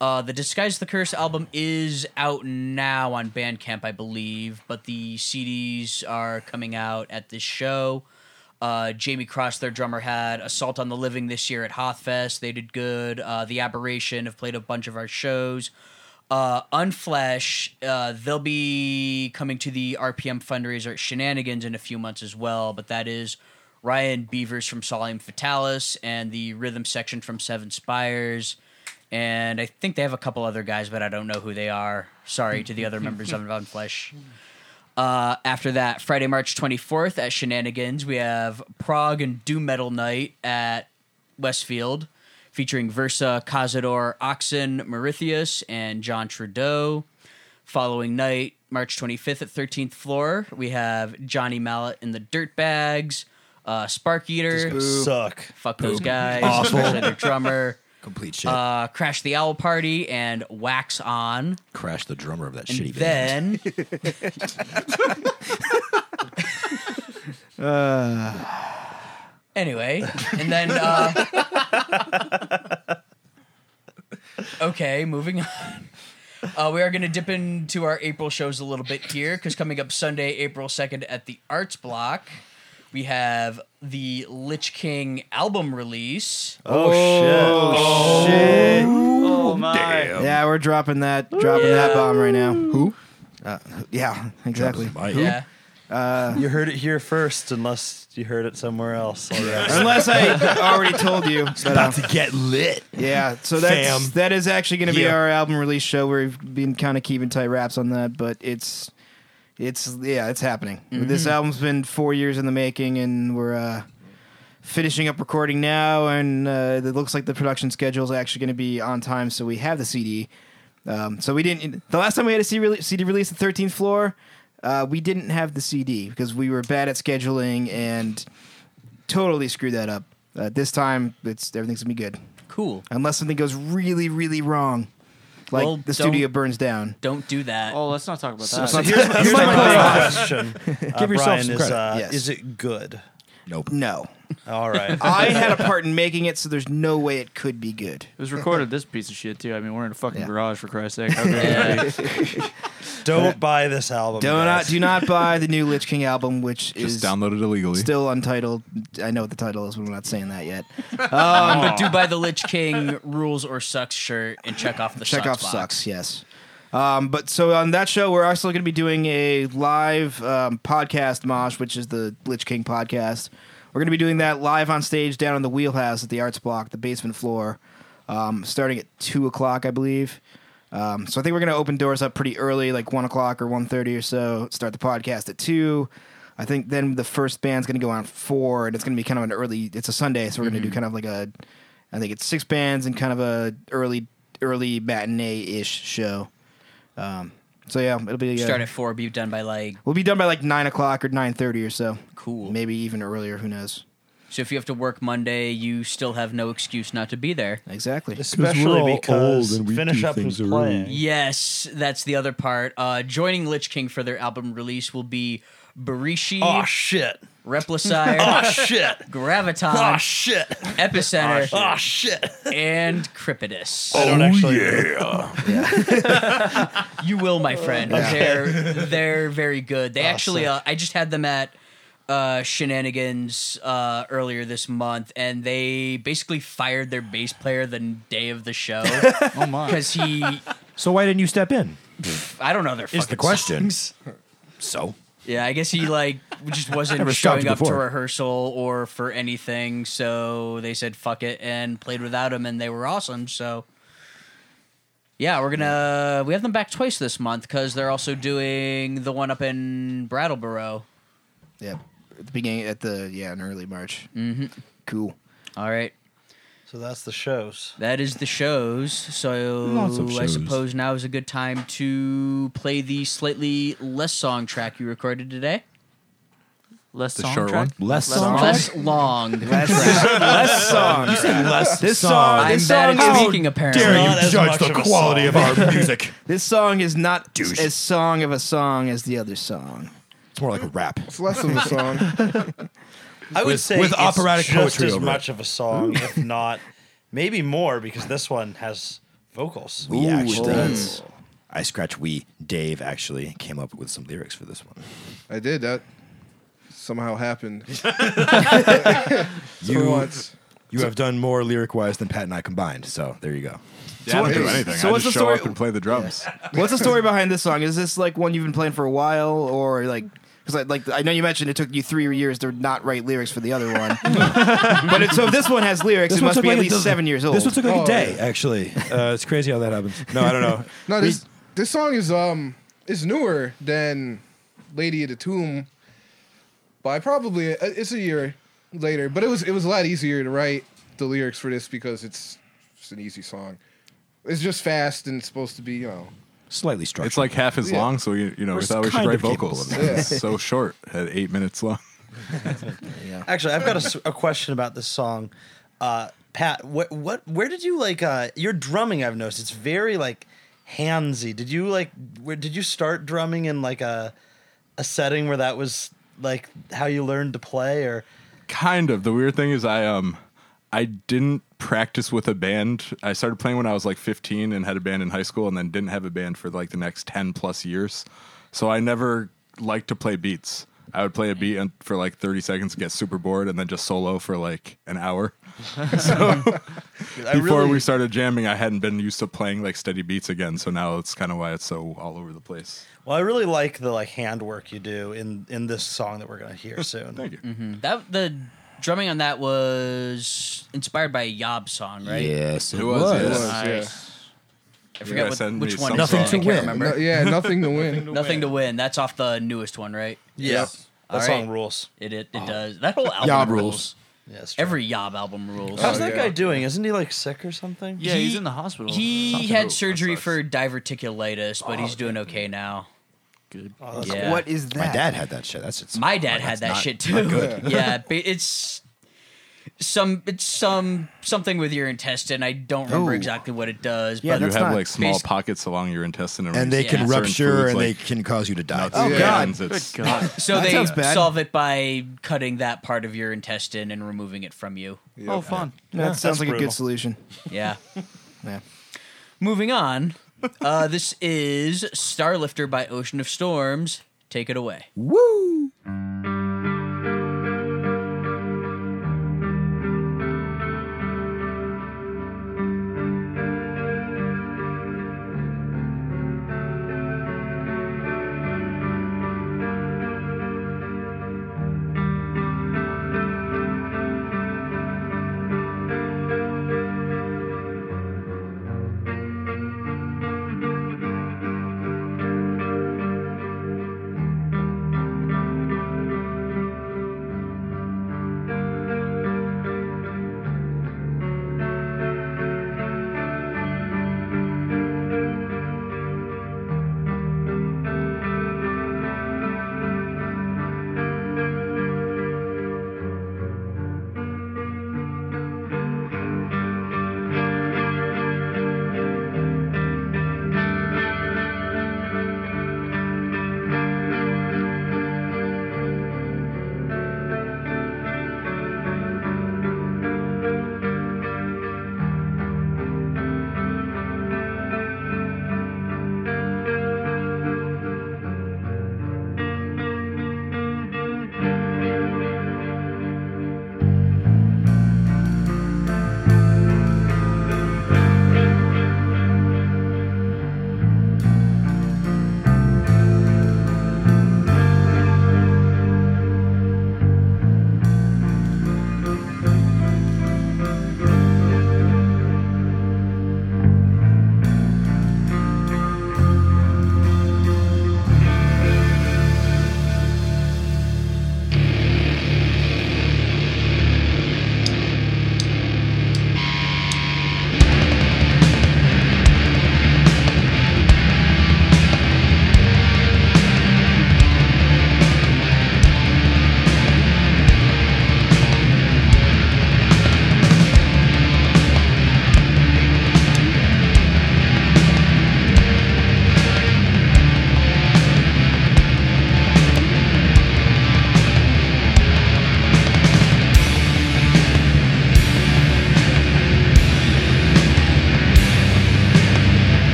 Uh, the Disguise the Curse album is out now on Bandcamp, I believe, but the C Ds are coming out at this show. Uh, Jamie Cross, their drummer, had Assault on the Living this year at Hothfest. They did good. Uh, The Aberration have played a bunch of our shows. Uh, Unflesh, uh, they'll be coming to the R P M fundraiser at Shenanigans in a few months as well, but that is Ryan Beavers from Solium Fatalis and the Rhythm Section from Seven Spires, and I think they have a couple other guys, but I don't know who they are. Sorry to the other members of Unflesh. Uh, after that, Friday, March twenty-fourth at Shenanigans, we have Prog and Doom Metal Night at Westfield, featuring Versa, Cazador, Oxen, Mauritius, and John Trudeau. Following night, March twenty-fifth at thirteenth Floor, we have Johnny Mallet and the Dirtbags, uh, Spark Eater. Suck. Fuck Boop. Those guys. Awful. Especially their drummer. Complete shit. Uh, Crash the Owl Party and Wax On. Crash the drummer of that and shitty band. Then... uh... Anyway, and then, uh, okay, moving on. Uh, we are going to dip into our April shows a little bit here, because coming up Sunday, April second at the Arts Block, we have the Lich King album release. Oh, oh shit. Oh, shit. Oh, my. Damn. Yeah, we're dropping that, dropping yeah. that bomb right now. Who? Uh, yeah, exactly. Yeah. Uh, you heard it here first, unless you heard it somewhere else. Unless I already told you. It's about to get lit. Yeah, so that's, that is actually going to be yeah. our album release show. We've been kind of keeping tight wraps on that, but it's, it's yeah, it's happening. Mm-hmm. This album's been four years in the making, and we're uh, finishing up recording now, and uh, it looks like the production schedule is actually going to be on time, so we have the C D. Um, so we didn't... The last time we had a C D release at thirteenth Floor... Uh, we didn't have the C D because we were bad at scheduling and totally screwed that up. Uh, this time, it's everything's going to be good. Cool. Unless something goes really, really wrong. Like well, the studio burns down. Don't do that. Oh, let's not talk about that. So, so here's, here's my big question. Uh, Give yourself Brian, some credit. Is, uh, yes. Is it good? Nope. No. All right. I had a part in making it, so there's no way it could be good. It was recorded this piece of shit, too. I mean, we're in a fucking yeah. garage, for Christ's sake. Okay. Yeah. Don't buy this album. Do not, do not buy the new Lich King album, which Just is download it illegally. Still untitled. I know what the title is, but we're not saying that yet. Um, but do buy the Lich King Rules or Sucks shirt and check off the check sucks off box. Sucks, yes. Um, but so on that show, we're also going to be doing a live um, podcast mosh, which is the Lich King podcast. We're going to be doing that live on stage down in the Wheelhouse at the Arts Block, the basement floor, um, starting at two o'clock, I believe. Um, so I think we're going to open doors up pretty early, like one o'clock or one thirty or so, start the podcast at two. I think then the first band's going to go on at four, and it's going to be kind of an early... It's a Sunday, so we're mm-hmm. going to do kind of like a... I think it's six bands and kind of a early early matinee-ish show. Um, so yeah, it'll be... Uh, start at four, be done by like... We'll be done by like nine o'clock or nine thirty or so. Cool. Maybe even earlier, who knows. So if you have to work Monday, you still have no excuse not to be there. Exactly. Especially because Finish Up was playing. Yes, that's the other part. Uh, joining Lich King for their album release will be Barishi. Oh, shit. Replicire. Oh, shit. Graviton. Oh, shit. Epicenter. Oh, shit. And Cryptidus. Oh, actually... yeah. yeah. You will, my friend. Yeah. They're, they're very good. They awesome. actually, uh, I just had them at... Uh, Shenanigans uh, earlier this month, and they basically fired their bass player the day of the show. Oh my! Because he. So why didn't you step in? I don't know. Their is the question. Songs. So. Yeah, I guess he like just wasn't showing up before. to rehearsal or for anything, so they said fuck it and played without him, and they were awesome. So. Yeah, we're gonna we have them back twice this month because they're also doing the one up in Brattleboro. Yeah, at the beginning at the yeah in early March. Mm-hmm. Cool. All right. So that's the shows. That is the shows. So Lots of shows. I suppose now is a good time to play the slightly less song track you recorded today. Less the song short track? One. Less, less song. Track? Less long. Less, less song. You said less this song. This song. I'm bad at speaking, apparently. Dare you not judge the of quality of our music? This song is not Douche. As song of a song as the other song. It's more like a rap. It's less of a song. I would with, say with it's operatic just poetry as over much it. Of a song, if not maybe more, because this one has vocals. We Ooh, actually does. I scratch we. Dave actually came up with some lyrics for this one. I did that. Somehow happened. you once. You have done more lyric-wise than Pat and I combined, so there you go. Yeah, so I don't do anything. So I what's just the story? Show up and play the drums. Yeah. What's the story behind this song? Is this like one you've been playing for a while, or like? Because I, like I know you mentioned it took you three years to not write lyrics for the other one, but it, so if this one has lyrics, this it must be like at least doesn't. seven years old. This one took like oh, a day, yeah. actually. Uh, it's crazy how that happens. No, I don't know. No, this we, this song is um is newer than Lady of the Tomb. By probably it's a year later, but it was it was a lot easier to write the lyrics for this because it's just an easy song. It's just fast and it's supposed to be, you know, slightly structured. It's like half as yeah. long, so you you know We're we thought we should write vocals. Yeah. It's so short at eight minutes long. yeah. Actually, I've got a, a question about this song, uh, Pat. What what where did you like uh, your drumming? I've noticed it's very like handsy. Did you like where did you start drumming in like a a setting where that was like how you learned to play? Or kind of the weird thing is I um I didn't practice with a band. I started playing when I was like fifteen and had a band in high school, and then didn't have a band for like the next ten plus years. So I never liked to play beats. I would play a beat and for like thirty seconds, get super bored, and then just solo for like an hour. So before really... we started jamming, I hadn't been used to playing like steady beats again. So now it's kind of why it's so all over the place. Well, I really like the like handwork you do in, in this song that we're gonna hear soon. Thank you. Mm-hmm. That the drumming on that was inspired by a Yob song, right? Yes, it, it was. was. It was nice. Yeah. I forget what, which one. Nothing to win. No, yeah, nothing to win. nothing to nothing win. to win. That's off the newest one, right? Yeah. Yes. That right. song rules. It it, it oh. does. That whole album Yob rules. rules. Yeah, every Yob album rules. How's oh, that yeah. guy doing? Isn't he like sick or something? Yeah, he, he's in the hospital. He Something had surgery for diverticulitis, but oh, he's doing okay now. Good. Oh, yeah. What is that? My dad had that shit. That's it's, my dad like, had that not, shit too. Good. yeah, but it's. Some it's some something with your intestine. I don't remember Ooh. exactly what it does. Yeah, but you have like small based... pockets along your intestine, and, and they yeah. can rupture, foods, and like, they can cause you to die. Oh yeah. God. Good God! So they solve it by cutting that part of your intestine and removing it from you. Yep. Oh, fun! Yeah. Yeah. That sounds That's like brutal. a good solution. Yeah. yeah. Moving on. Uh, this is Starlifter by Ocean of Storms. Take it away. Woo!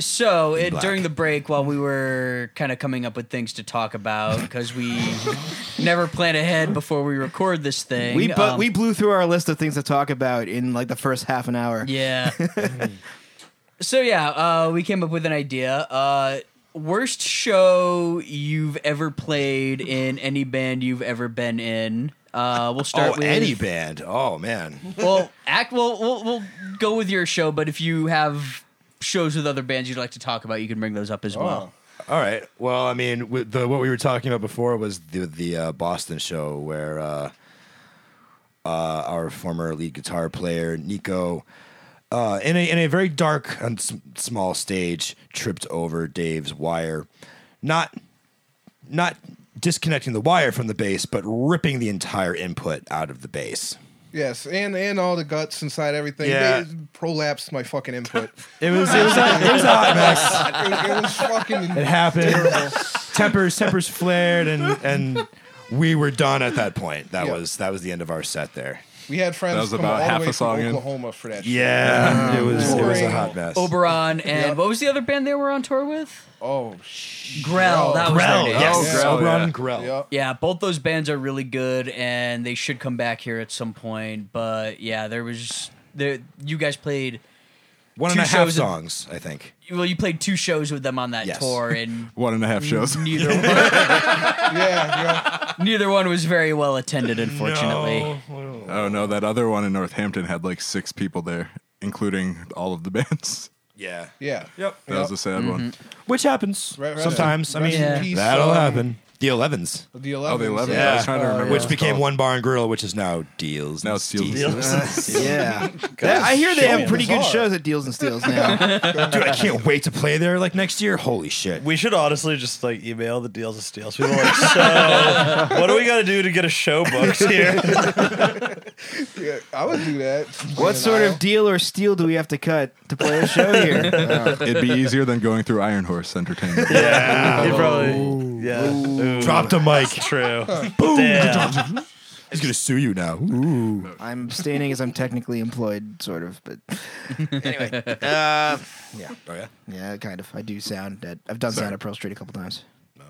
So it, during the break, while we were kind of coming up with things to talk about, because we never plan ahead before we record this thing. We bu- um, we blew through our list of things to talk about in like the first half an hour. Yeah. So yeah, uh, we came up with an idea. Uh, worst show you've ever played in any band you've ever been in. Uh, we'll start oh, with any band. Oh man. Well, act. Well, we'll we'll go with your show, but if you have shows with other bands you'd like to talk about, you can bring those up as oh. well. All right. Well, I mean, with the, what we were talking about before was the the uh, Boston show where uh, uh, our former lead guitar player Nico, uh, in a in a very dark and small stage, tripped over Dave's wire, not not. disconnecting the wire from the bass, but ripping the entire input out of the bass. Yes, and, and all the guts inside everything. Yeah. They prolapsed my fucking input. It was it was a, it was a hot mess. It, it was fucking It happened. Terrible. Tempers tempers flared, and and we were done at that point. That yeah. was that was the end of our set there. We had friends that was come about all half the way a song from Oklahoma in. for that. Yeah, show. it was it was a hot mess. Oberon and yep. what was the other band they were on tour with? Oh, sh- Grell. That was Grell. Yes, oh, Grell, Oberon yeah. and Grell. Yep. Yeah, both those bands are really good, and they should come back here at some point. But yeah, there was there. You guys played one and a half songs, in, I think. Well, you played two shows with them on that yes. tour, and one and a half shows. Neither one. yeah, yeah. Neither one was very well attended, unfortunately. No. Oh no, that other one in Northampton had like six people there, including all of the bands. Yeah. Yeah. Yep. That yep. was a sad mm-hmm. one. Which happens right, right, sometimes. Right. I mean, yeah. that'll happen. The Elevens. The Elevens. Oh, the Elevens. Yeah. I was trying to remember. Uh, yeah. Which became called. One Bar and Grill, which is now Deals. Now Steals. Deals. yeah. That, I hear they have pretty bizarre. good shows at Deals and Steals now. Dude, I can't wait to play there like next year. Holy shit. We should honestly just like email the Deals and Steals people. Like, so what do we got to do to get a show booked here? yeah, I would do that. What sort aisle. of deal or steal do we have to cut to play a show here? Uh, it'd be easier than going through Iron Horse Entertainment. Yeah. It probably. Yeah. Ooh. Ooh. Dropped a mic. True. Boom. He's gonna sue you now. Ooh. I'm abstaining as I'm technically employed, sort of. But anyway, uh, yeah. Oh yeah. Yeah, kind of. I do sound. At, I've done Sorry. sound at Pearl Street a couple times. No.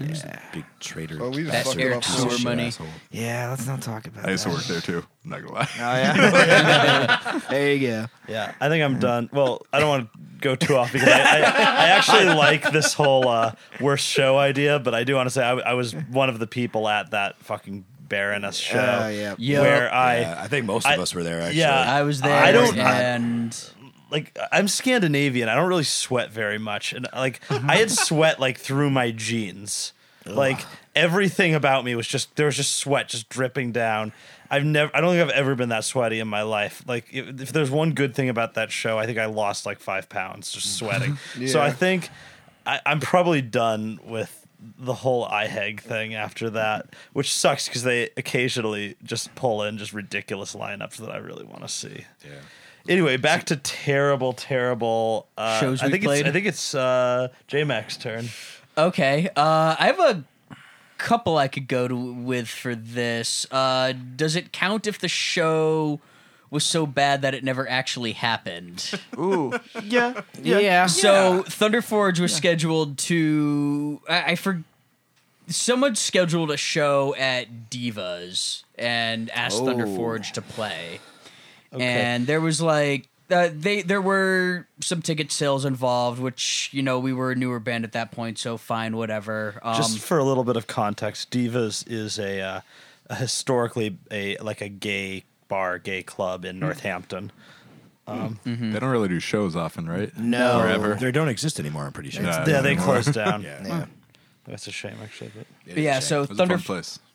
Yeah. Big traitor. Oh, we just fucked up sewer money. Asshole. Yeah, let's not talk about. I used that. to work there too. I'm not gonna lie. Oh yeah. There you go. Yeah, I think I'm done. Well, I don't want to go too off because I, I, I actually like this whole uh, worst show idea, but I do want to say I, I was one of the people at that fucking Baroness show. Uh, yeah. Yep. Where I, yeah, I think most I, of us were there. Actually, yeah, I was there. I don't and. I, Like, I'm Scandinavian. I don't really sweat very much. And, like, I had sweat, like, through my jeans. Ugh. Like, everything about me was just, there was just sweat just dripping down. I've never, I don't think I've ever been that sweaty in my life. Like, if, if there's one good thing about that show, I think I lost, like, five pounds just sweating. yeah. So I think I, I'm probably done with the whole I H E G thing after that, which sucks because they occasionally just pull in just ridiculous lineups that I really want to see. Yeah. Anyway, back to terrible, terrible uh, shows we I think played. It's, I think it's uh, J-Mac's turn. Okay, uh, I have a couple I could go to with for this. Uh, does it count if the show was so bad that it never actually happened? Ooh, yeah, yeah. yeah. So yeah. Thunder Forge was yeah. scheduled to. I, I for someone scheduled a show at Divas and asked oh. Thunder Forge to play. Okay. And there was like uh, they there were some ticket sales involved, which you know we were a newer band at that point, so fine, whatever. Um, Just for a little bit of context, Divas is a, uh, a historically a like a gay bar, gay club in Northampton. Um, mm-hmm. They don't really do shows often, right? No, Forever. they don't exist anymore. I'm pretty sure. No, yeah, they closed down. yeah. yeah, that's a shame actually. But, yeah, but yeah so Thunder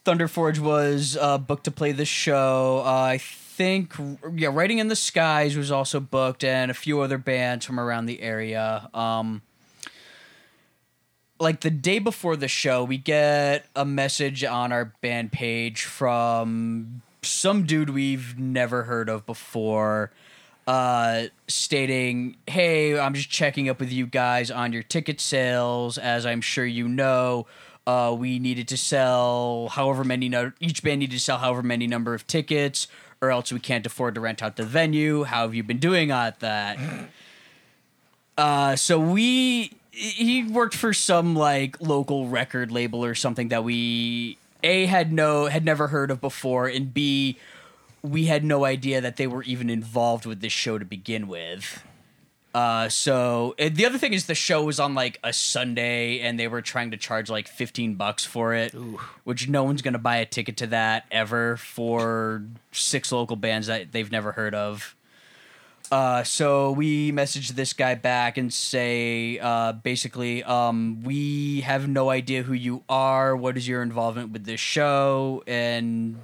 Thunder Forge was uh, booked to play this show. Uh, I. Th- think yeah Writing in the Skies was also booked and a few other bands from around the area. Um like the day before the show, we get a message on our band page from some dude we've never heard of before uh stating, "Hey, I'm just checking up with you guys on your ticket sales. As I'm sure you know, uh we needed to sell however many no- each band needed to sell however many number of tickets, or else we can't afford to rent out the venue. How have you been doing on that?" Uh, so we... He worked for some, like, local record label or something that we, A, had no had never heard of before, and B, we had no idea that they were even involved with this show to begin with. Uh, so it, the other thing is the show was on like a Sunday and they were trying to charge like fifteen bucks for it, Ooh. which no one's going to buy a ticket to that ever for six local bands that they've never heard of. Uh, so we messaged this guy back and say, uh, basically, um, we have no idea who you are. What is your involvement with this show? And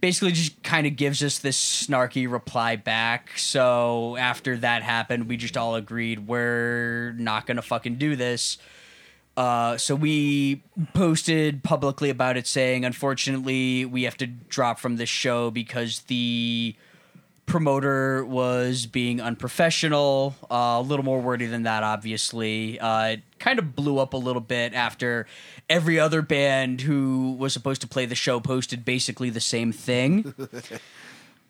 basically just kind of gives us this snarky reply back. So after that happened, we just all agreed we're not going to fucking do this. Uh, so we posted publicly about it saying, unfortunately, we have to drop from this show because the promoter was being unprofessional. Uh, a little more wordy than that, obviously. Uh, it kind of blew up a little bit after every other band who was supposed to play the show posted basically the same thing.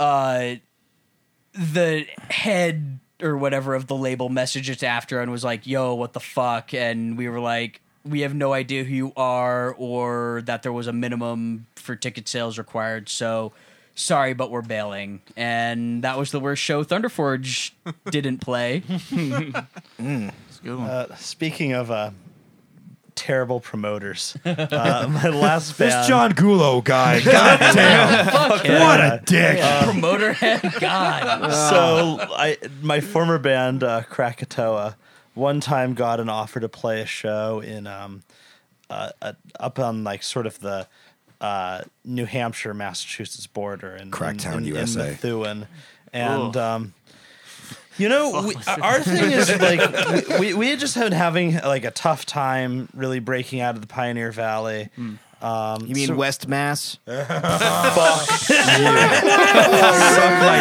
uh, the head or whatever of the label messaged us after and was like, yo, what the fuck? And we were like, we have no idea who you are or that there was a minimum for ticket sales required, so sorry, but we're bailing. And that was the worst show Thunder Forge didn't play. mm, that's a good one. Uh, speaking of uh, terrible promoters, uh, my last band. This John Gulo guy. God damn. Fuck him. What a dick. Uh, Promoter head. God. So I, my former band, uh, Krakatoa, one time got an offer to play a show in um, uh, uh, up on like sort of the Uh, New Hampshire, Massachusetts border in Cracktown, in, in, U S A, in Methuen, and um, you know, we, our thing is like we we had just been having like a tough time really breaking out of the Pioneer Valley. Mm. Um, you mean so, West Mass? Fuck you! Suck my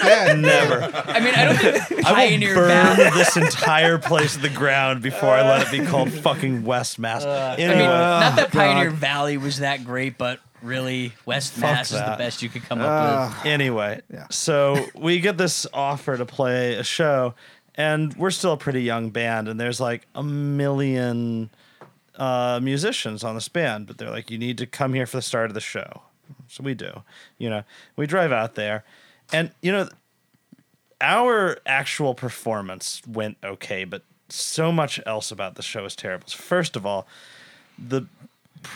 dick. Never. I mean, I don't think I will burn Valley. This entire place to the ground before uh, I let it be called fucking West Mass. Uh, anyway, I mean, not that Pioneer God. Valley was that great, but really, West Fuck Mass that. is the best you could come uh, up with. Anyway, yeah. So we get this offer to play a show, and we're still a pretty young band, and there's like a million uh musicians on this band, but they're like, you need to come here for the start of the show. So we do, you know, we drive out there, and you know, our actual performance went okay, but so much else about the show is terrible. So first of all, the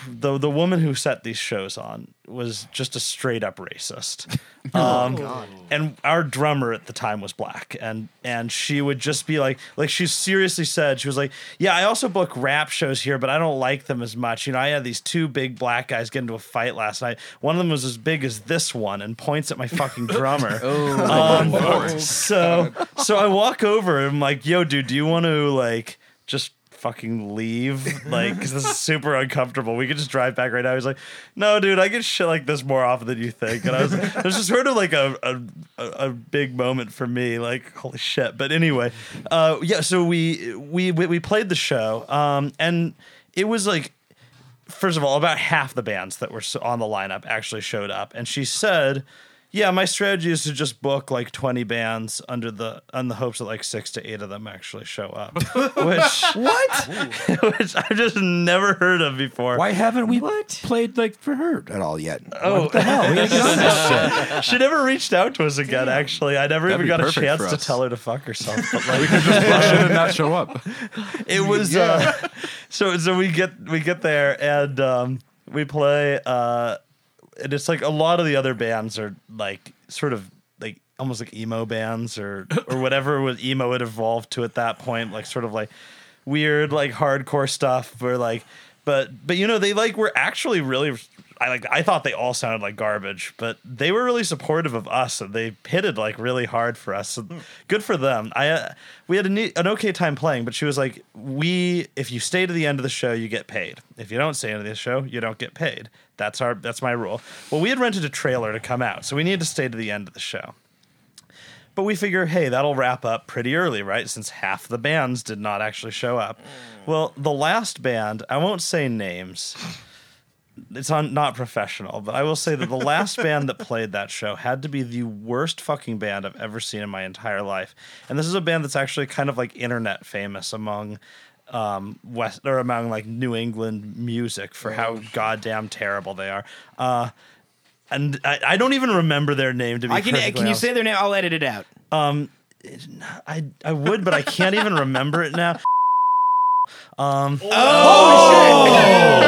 the the woman who set these shows on was just a straight up racist. Um, oh, God. And our drummer at the time was black, and and she would just be like, like she seriously said, she was like, yeah, I also book rap shows here, but I don't like them as much. You know, I had these two big black guys get into a fight last night. One of them was as big as this one, and points at my fucking drummer. oh, um, oh, so so I walk over and I'm like, yo, dude, do you want to like just fucking leave, like, because this is super uncomfortable, we could just drive back right now? He's like, no dude, I get shit like this more often than you think. And I was like, it was just sort of like a a, a big moment for me, like holy shit. But anyway, uh yeah, so we we we played the show, um and it was like, first of all, about half the bands that were on the lineup actually showed up, and she said, yeah, my strategy is to just book like twenty bands under the on the hopes that like six to eight of them actually show up. Which what? Which I've just never heard of before. Why haven't we what? played like for her at all yet? Oh, what the hell? We gotta get on this shit. She never reached out to us again. Damn. Actually, I never That'd even got a chance to tell her to fuck herself. But like, we could just rush in and not show up. It was yeah. uh, so so we get we get there and um, we play. Uh, And it's like a lot of the other bands are like sort of like almost like emo bands or or whatever was emo it evolved to at that point, like sort of like weird like hardcore stuff. Where like, but but you know, they like were actually really. I like I thought they all sounded like garbage, but they were really supportive of us, and they pitted like really hard for us. So good for them. I uh, we had a ne- an okay time playing, but she was like, "We if you stay to the end of the show, you get paid. If you don't stay to the show, you don't get paid. That's our that's my rule." Well, we had rented a trailer to come out, so we needed to stay to the end of the show. But we figure, hey, that'll wrap up pretty early, right? Since half the bands did not actually show up. Well, the last band, I won't say names. It's on, not professional, but I will say that the last band that played that show had to be the worst fucking band I've ever seen in my entire life. And this is a band that's actually kind of like internet famous among um, West or among like New England music for how goddamn terrible they are. Uh, and I, I don't even remember their name to be. I can, can you honest. say their name? I'll edit it out. Um, I I would, but I can't even remember it now. Um, oh, oh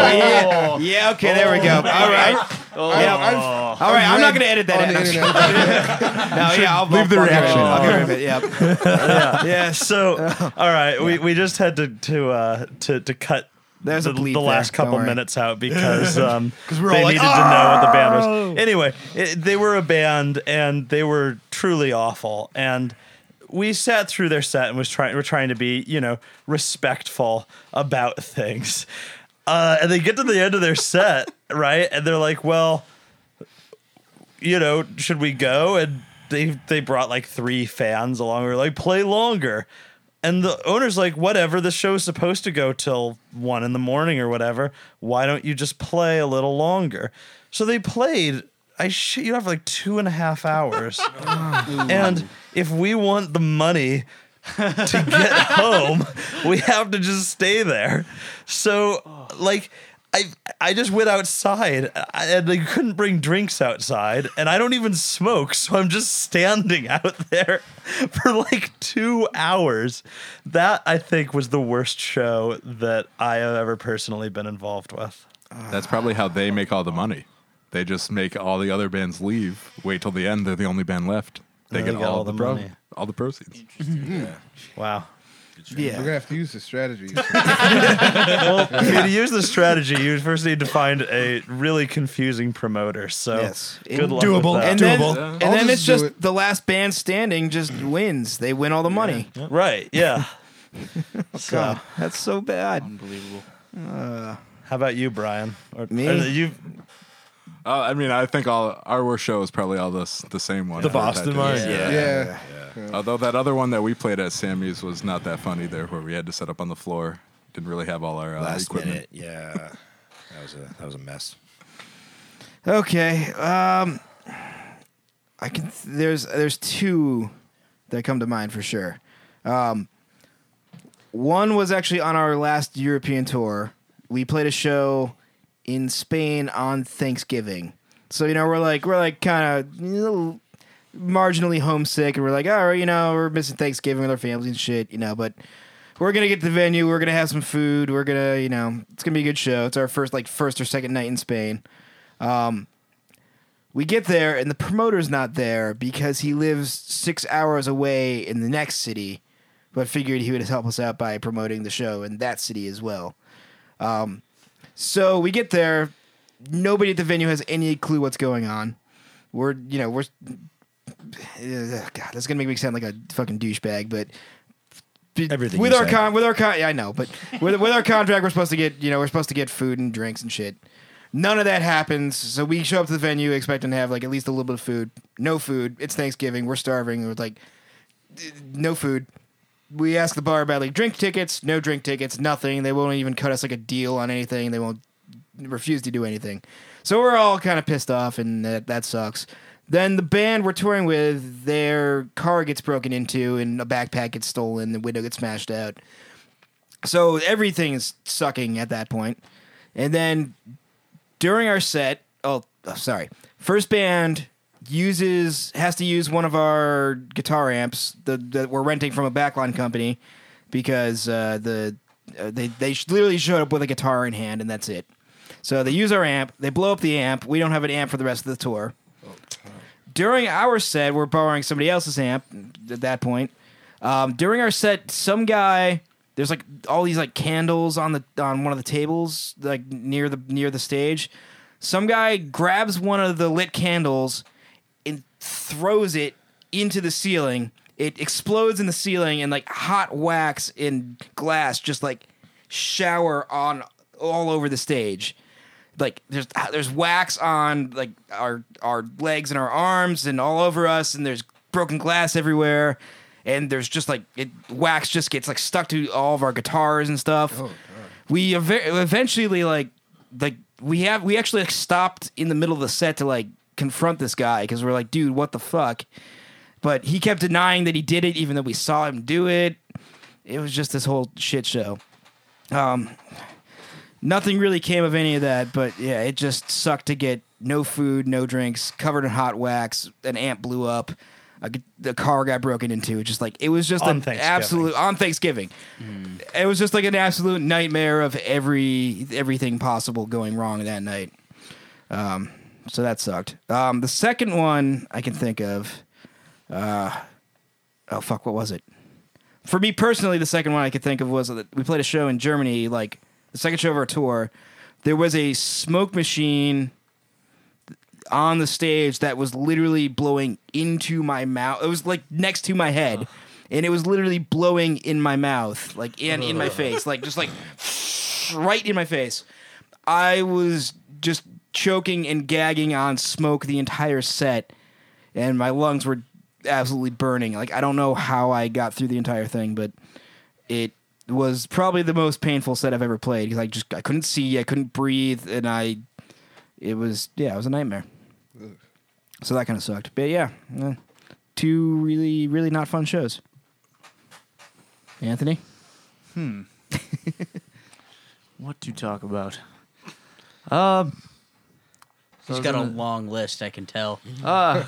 shit. yeah. yeah, okay, there we go. All right. Oh, yeah. I've, I've All right, I'm not going to edit that in. no, yeah, I'll leave the reaction. I'll get rid of it. Yeah. yeah. Yeah, so all right, yeah. we we just had to to uh, to to cut There's the, a bleep the last there. couple minutes out because um, they like, needed Arr! to know what the band was. Anyway, it, they were a band and they were truly awful. And we sat through their set and was trying. We're trying to be, you know, respectful about things. Uh, and they get to the end of their set, right? And they're like, "Well, you know, should we go?" And they they brought like three fans along. We were like, "Play longer." And the owner's like, whatever, the show's supposed to go till one in the morning or whatever. Why don't you just play a little longer? So they played, I shit you have like two and a half hours. And if we want the money to get home, we have to just stay there. So, like... I I just went outside, and they couldn't bring drinks outside, and I don't even smoke, so I'm just standing out there for like two hours. That, I think, was the worst show that I have ever personally been involved with. That's probably how they make all the money. They just make all the other bands leave, wait till the end, they're the only band left. They, they get all, all the pro- money. All the proceeds. Interesting. Yeah. Wow. Yeah. We're going to have to use the strategy. Well, to use the strategy, you first need to find a really confusing promoter. So, yes. good and luck doable. With that. And doable. Then, and then just it's just it. the last band standing just wins. They win all the money. Yeah. Right, yeah. oh, so. God, that's so bad. Unbelievable. Uh, How about you, Brian? Or, Me? Or you... Uh, I mean, I think all our worst show is probably all this, the same one. The Boston one? Yeah. Yeah. Yeah. Yeah. Yeah. yeah. Although that other one that we played at Sammy's was not that fun either, where we had to set up on the floor. Didn't really have all our uh, Last equipment. Minute, yeah. that was a that was a mess. Okay. Um, I can there's there's two that come to mind for sure. Um, one was actually on our last European tour. We played a show in Spain on Thanksgiving. So, you know, we're like, we're like kind of you know, marginally homesick, and we're like, all right, you know, we're missing Thanksgiving with our families and shit, you know, but we're going to get to the venue. We're going to have some food. We're going to, you know, it's going to be a good show. It's our first, like, first or second night in Spain. Um, we get there, and the promoter's not there because he lives six hours away in the next city, but figured he would help us out by promoting the show in that city as well. Um, So we get there. Nobody at the venue has any clue what's going on. We're, you know, we're... Uh, God, that's going to make me sound like a fucking douchebag, but... Everything with our say. con, with our con, yeah, I know, but with, with our contract, we're supposed to get, you know, we're supposed to get food and drinks and shit. None of that happens, so we show up to the venue expecting to have, like, at least a little bit of food. No food. It's Thanksgiving. We're starving. We're like, no food. We ask the bar about, like, drink tickets, no drink tickets, nothing. They won't even cut us, like, a deal on anything. They won't refuse to do anything. So we're all kind of pissed off, and that, that sucks. Then the band we're touring with, their car gets broken into, and a backpack gets stolen, the window gets smashed out. So everything is sucking at that point. And then during our set, oh, sorry, first band... uses has to use one of our guitar amps that, that we're renting from a backline company because uh, the uh, they they literally showed up with a guitar in hand, and that's it. So they use our amp. They blow up the amp. We don't have an amp for the rest of the tour. During our set, we're borrowing somebody else's amp at that point. Um, during our set, some guy there's like all these like candles on the on one of the tables like near the near the stage. Some guy grabs one of the lit candles and throws it into the ceiling. It explodes in the ceiling, and like hot wax and glass just like shower on all over the stage. Like there's there's wax on like our our legs and our arms and all over us, and there's broken glass everywhere, and there's just like it wax just gets like stuck to all of our guitars and stuff. Oh, God. We ev- eventually like like we have we actually like stopped in the middle of the set to like confront this guy because we're like, dude, what the fuck? But he kept denying that he did it, even though we saw him do it. It was just this whole shit show. Um, nothing really came of any of that, but yeah, it just sucked to get no food, no drinks, covered in hot wax. An amp blew up. a, the car got broken into. It just like it was just on an absolute on Thanksgiving. Mm. It was just like an absolute nightmare of every everything possible going wrong that night. Um, so that sucked. Um, the second one I can think of. Uh, oh fuck, what was it? For me personally, the second one I could think of was that we played a show in Germany, like the second show of our tour. There was a smoke machine on the stage that was literally blowing into my mouth. It was like next to my head, and it was literally blowing in my mouth, like and in my face, like just like right in my face. I was just choking and gagging on smoke the entire set, and my lungs were absolutely burning. Like, I don't know how I got through the entire thing, but it was probably the most painful set I've ever played because I just I couldn't see, I couldn't breathe, and I it was yeah, it was a nightmare. Ugh. So that kind of sucked. But yeah, eh, two really really not fun shows. Anthony? Hmm. What to talk about? Um He's got a long list, I can tell. Uh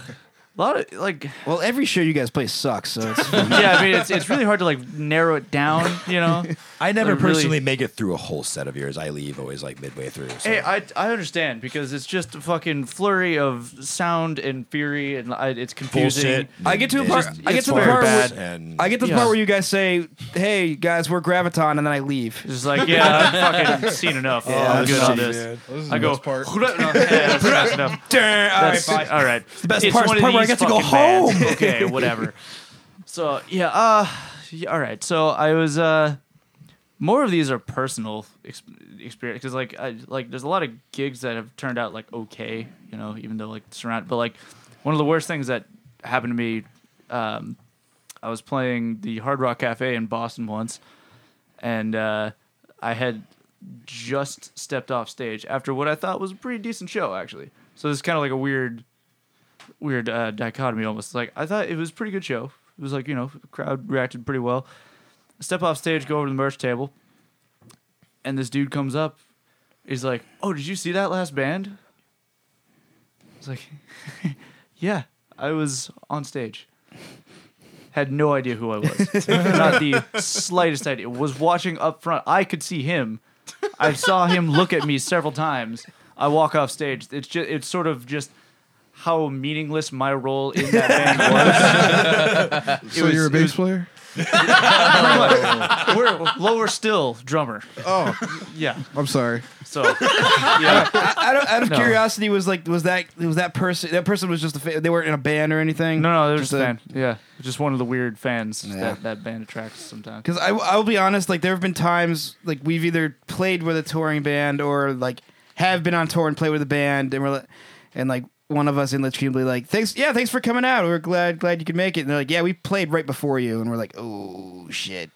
A lot of like, well, every show you guys play sucks. So it's yeah, I mean, it's it's really hard to like narrow it down. You know, I never like, personally really... make it through a whole set of yours. I leave always like midway through. So. Hey, I I understand because it's just a fucking flurry of sound and fury, and I, it's confusing. Bullshit. I get to a part. Just, I get to the part. Where, and, I get to the yeah. part where you guys say, "Hey guys, we're Graviton," and then I leave. It's like, yeah, I've fucking seen enough. Yeah, I'm good on this. Man. This is I the go. Best part. No, yeah, that's fast enough. That's, all right, bye. All right. It's the best it's part. One part I got to go home. Okay, whatever. So yeah, uh, yeah, all right. So I was uh, more of these are personal ex- experience because like I like there's a lot of gigs that have turned out like okay, you know, even though like surround. But like one of the worst things that happened to me, um, I was playing the Hard Rock Cafe in Boston once, and uh, I had just stepped off stage after what I thought was a pretty decent show actually. So it's kind of like a weird. Weird uh, dichotomy almost. Like, I thought it was a pretty good show. It was like, you know, the crowd reacted pretty well. I step off stage, go over to the merch table, and this dude comes up. He's like, "Oh, did you see that last band?" I was like, "Yeah, I was on stage." Had no idea who I was. Not the slightest idea. Was watching up front. I could see him. I saw him look at me several times. I walk off stage. It's just, it's sort of just. How meaningless my role in that band was. So was, you're a bass was, player? Yeah, we're lower still drummer. Oh, yeah. I'm sorry. So, yeah. I, I don't, out of no. curiosity, was like, was that was that person? That person was just a fan. They weren't in a band or anything. No, no, they were just a fan. Yeah, just one of the weird fans yeah. that that band attracts sometimes. Because I, I'll be honest, like there have been times like we've either played with a touring band or like have been on tour and played with a band, and we're like, and like. One of us in Lich King will be like, thanks, yeah, thanks for coming out. We're glad, glad you could make it. And they're like, yeah, we played right before you, and we're like, oh shit,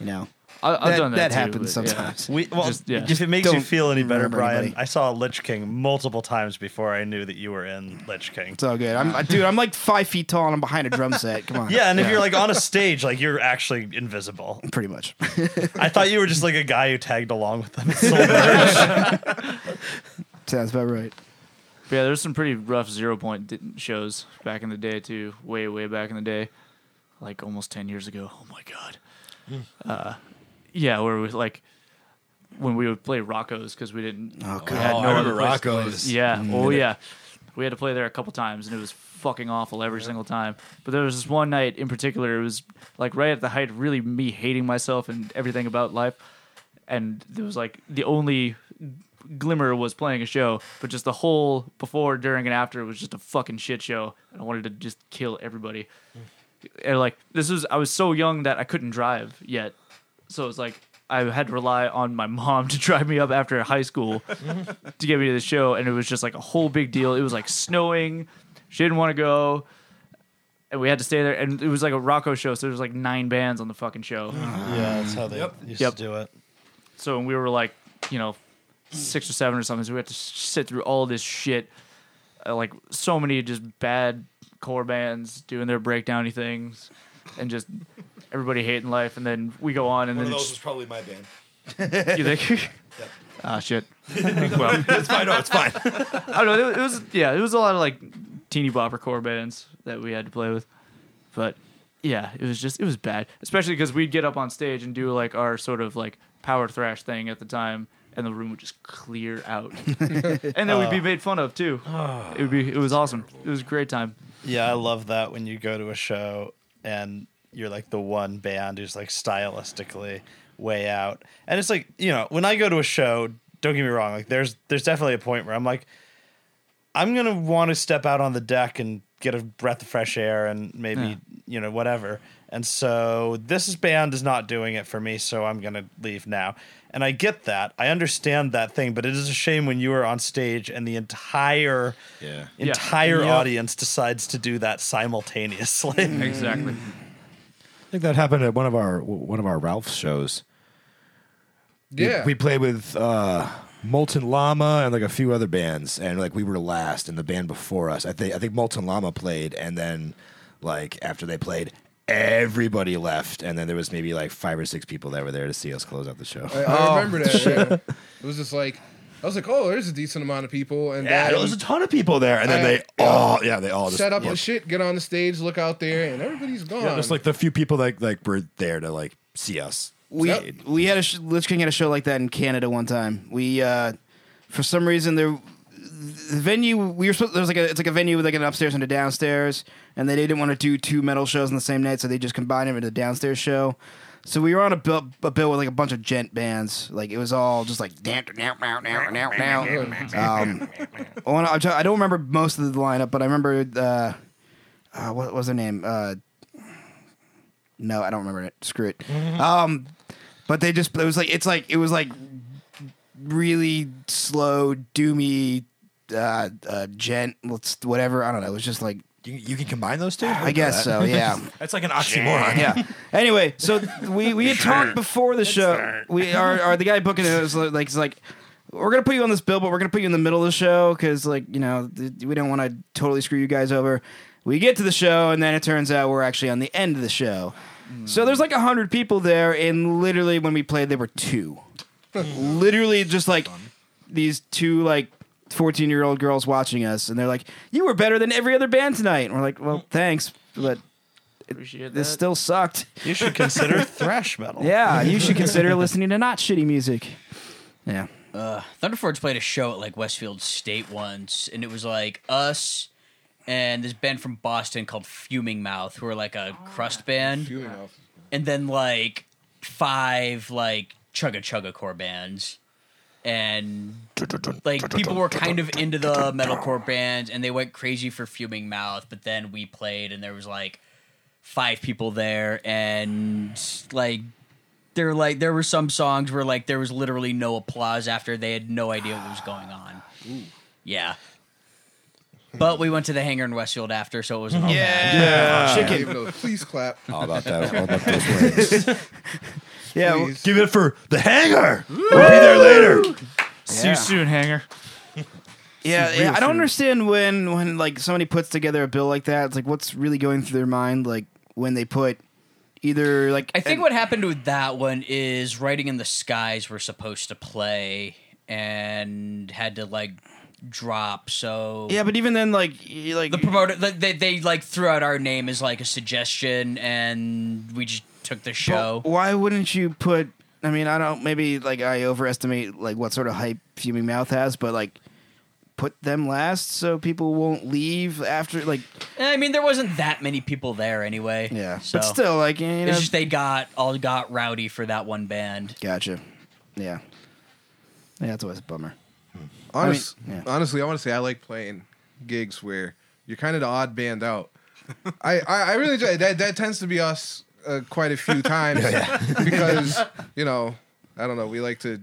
you know. I, I've that, done that. That too, happens sometimes. Yeah. We, well, Just, yeah. If it makes Don't you feel any better, Brian, anybody. I saw Lich King multiple times before I knew that you were in Lich King. It's all good, I'm, dude. I'm like five feet tall and I'm behind a drum set. Come on. Yeah, and yeah. if you're like on a stage, like you're actually invisible, pretty much. I thought you were just like a guy who tagged along with them. Sounds about right. Yeah, there's some pretty rough zero point shows back in the day too. Way, way back in the day, like almost ten years ago. Oh my god. Mm. Uh, yeah, where we like when we would play Rocco's because we didn't. Oh god, we had no I remember Rocco's. Yeah. Mm. Oh yeah, we had to play there a couple times and it was fucking awful every yeah. single time. But there was this one night in particular. It was like right at the height of really me hating myself and everything about life, and it was like the only. Glimmer was playing a show, but just the whole before, during, and after was just a fucking shit show. And I wanted to just kill everybody. And like this was, I was so young that I couldn't drive yet, so it's like I had to rely on my mom to drive me up after high school to get me to the show. And it was just like a whole big deal. It was like snowing. She didn't want to go, and we had to stay there. And it was like a Rocco show, so there was like nine bands on the fucking show. Yeah, that's how they yep. used yep. to do it. So we were like, you know. Six or seven or something, so we had to sit through all this shit, uh, like so many just bad core bands doing their breakdowny things, and just everybody hating life. And then we go on, and One then of those just, was probably my band. You think? Yeah. Ah, shit. Well, it's fine. No, it's fine. I don't know. It was yeah. It was a lot of like teeny bopper core bands that we had to play with. But yeah, it was just, it was bad, especially because we'd get up on stage and do like our sort of like power thrash thing at the time, and the room would just clear out, and then we'd be made fun of too. Oh, it would be, it was awesome. Terrible. It was a great time. Yeah, I love that when you go to a show and you're like the one band who's like stylistically way out, and it's like, you know, when I go to a show, don't get me wrong, like there's there's definitely a point where I'm like, I'm gonna want to step out on the deck and get a breath of fresh air and maybe, yeah, you know, whatever. And so this band is not doing it for me, so I'm going to leave now. And I get that. I understand that thing, but it is a shame when you are on stage and the entire yeah. entire yeah. audience decides to do that simultaneously. Exactly. I think that happened at one of our one of our Ralph's shows. Yeah. We, we played with uh Molten Llama and like a few other bands, and like we were last, and the band before us, I think I think Molten Llama played, and then like after they played, everybody left, and then there was maybe like five or six people that were there to see us close out the show. I, I oh. remember that. Yeah. It was just like, I was like, oh, there's a decent amount of people, and yeah, then, there was a ton of people there, and then I, they all, yeah, they all just set up yeah. the shit, get on the stage, look out there, and everybody's gone. Yeah, just like the few people that like were there to like see us. We yep. we had a sh- Lich King had a show like that in Canada one time. We uh, for some reason there the venue we were supposed, there was like a, it's like a venue with like an upstairs and a downstairs, and they didn't want to do two metal shows on the same night, so they just combined them into a downstairs show. So we were on a bill, a bill with like a bunch of gent bands, like it was all just like now now now now now. Um, I don't remember most of the lineup, but I remember uh, uh, what was their name? Uh, no, I don't remember it. Screw it. Um, But they just, it was like, it's like, it was like really slow, doomy, uh, uh, gent, whatever. I don't know. It was just like, you, you can combine those two? I guess so, yeah. That's like an oxymoron. Yeah. Anyway, so we, we had talked before the show. We are, are the guy booking it was like, it's like, we're going to put you on this bill, but we're going to put you in the middle of the show because, like, you know, we don't want to totally screw you guys over. We get to the show, and then it turns out we're actually on the end of the show. So there's like one hundred people there, and literally when we played, there were two. Literally just like these two like fourteen-year-old girls watching us, and they're like, you were better than every other band tonight. And we're like, well, thanks, but it, this still sucked. You should consider thrash metal. Yeah, you should consider listening to not shitty music. Yeah. Uh, Thunder Forge played a show at like Westfield State once, and it was like us and this band from Boston called Fuming Mouth, who are like a oh, crust band. Fuming Mouth. And then like five like chugga chugga core bands. And like people were kind of into the metalcore bands, and they went crazy for Fuming Mouth, but then we played and there was like five people there, and like there like there were some songs where like there was literally no applause after. They had no idea what was going on. Ooh. Yeah. But we went to the hangar in Westfield after, so it was yeah, yeah. Chicken. Please clap. All about that. All about those words. Yeah, well, give it for the hangar. Woo! We'll be there later. Yeah. See you soon, hangar. Yeah, yeah I don't soon. understand when when like somebody puts together a bill like that. It's like, what's really going through their mind? Like when they put either like I think and- what happened with that one is Writing in the Skies were supposed to play and had to like drop, so yeah, but even then, like, like the promoter, they they like threw out our name as like a suggestion, and we just took the show. Why wouldn't you put? I mean, I don't. Maybe like I overestimate like what sort of hype Fuming Mouth has, but like put them last so people won't leave after. Like, I mean, there wasn't that many people there anyway. Yeah, so. But still, like, you know, it's just they got all got rowdy for that one band. Gotcha. Yeah, yeah, that's always a bummer. Honest, I mean, yeah. Honestly, I want to say I like playing gigs where you're kind of the odd band out. I, I, I really enjoy that. That tends to be us uh, quite a few times yeah. because, you know, I don't know. We like to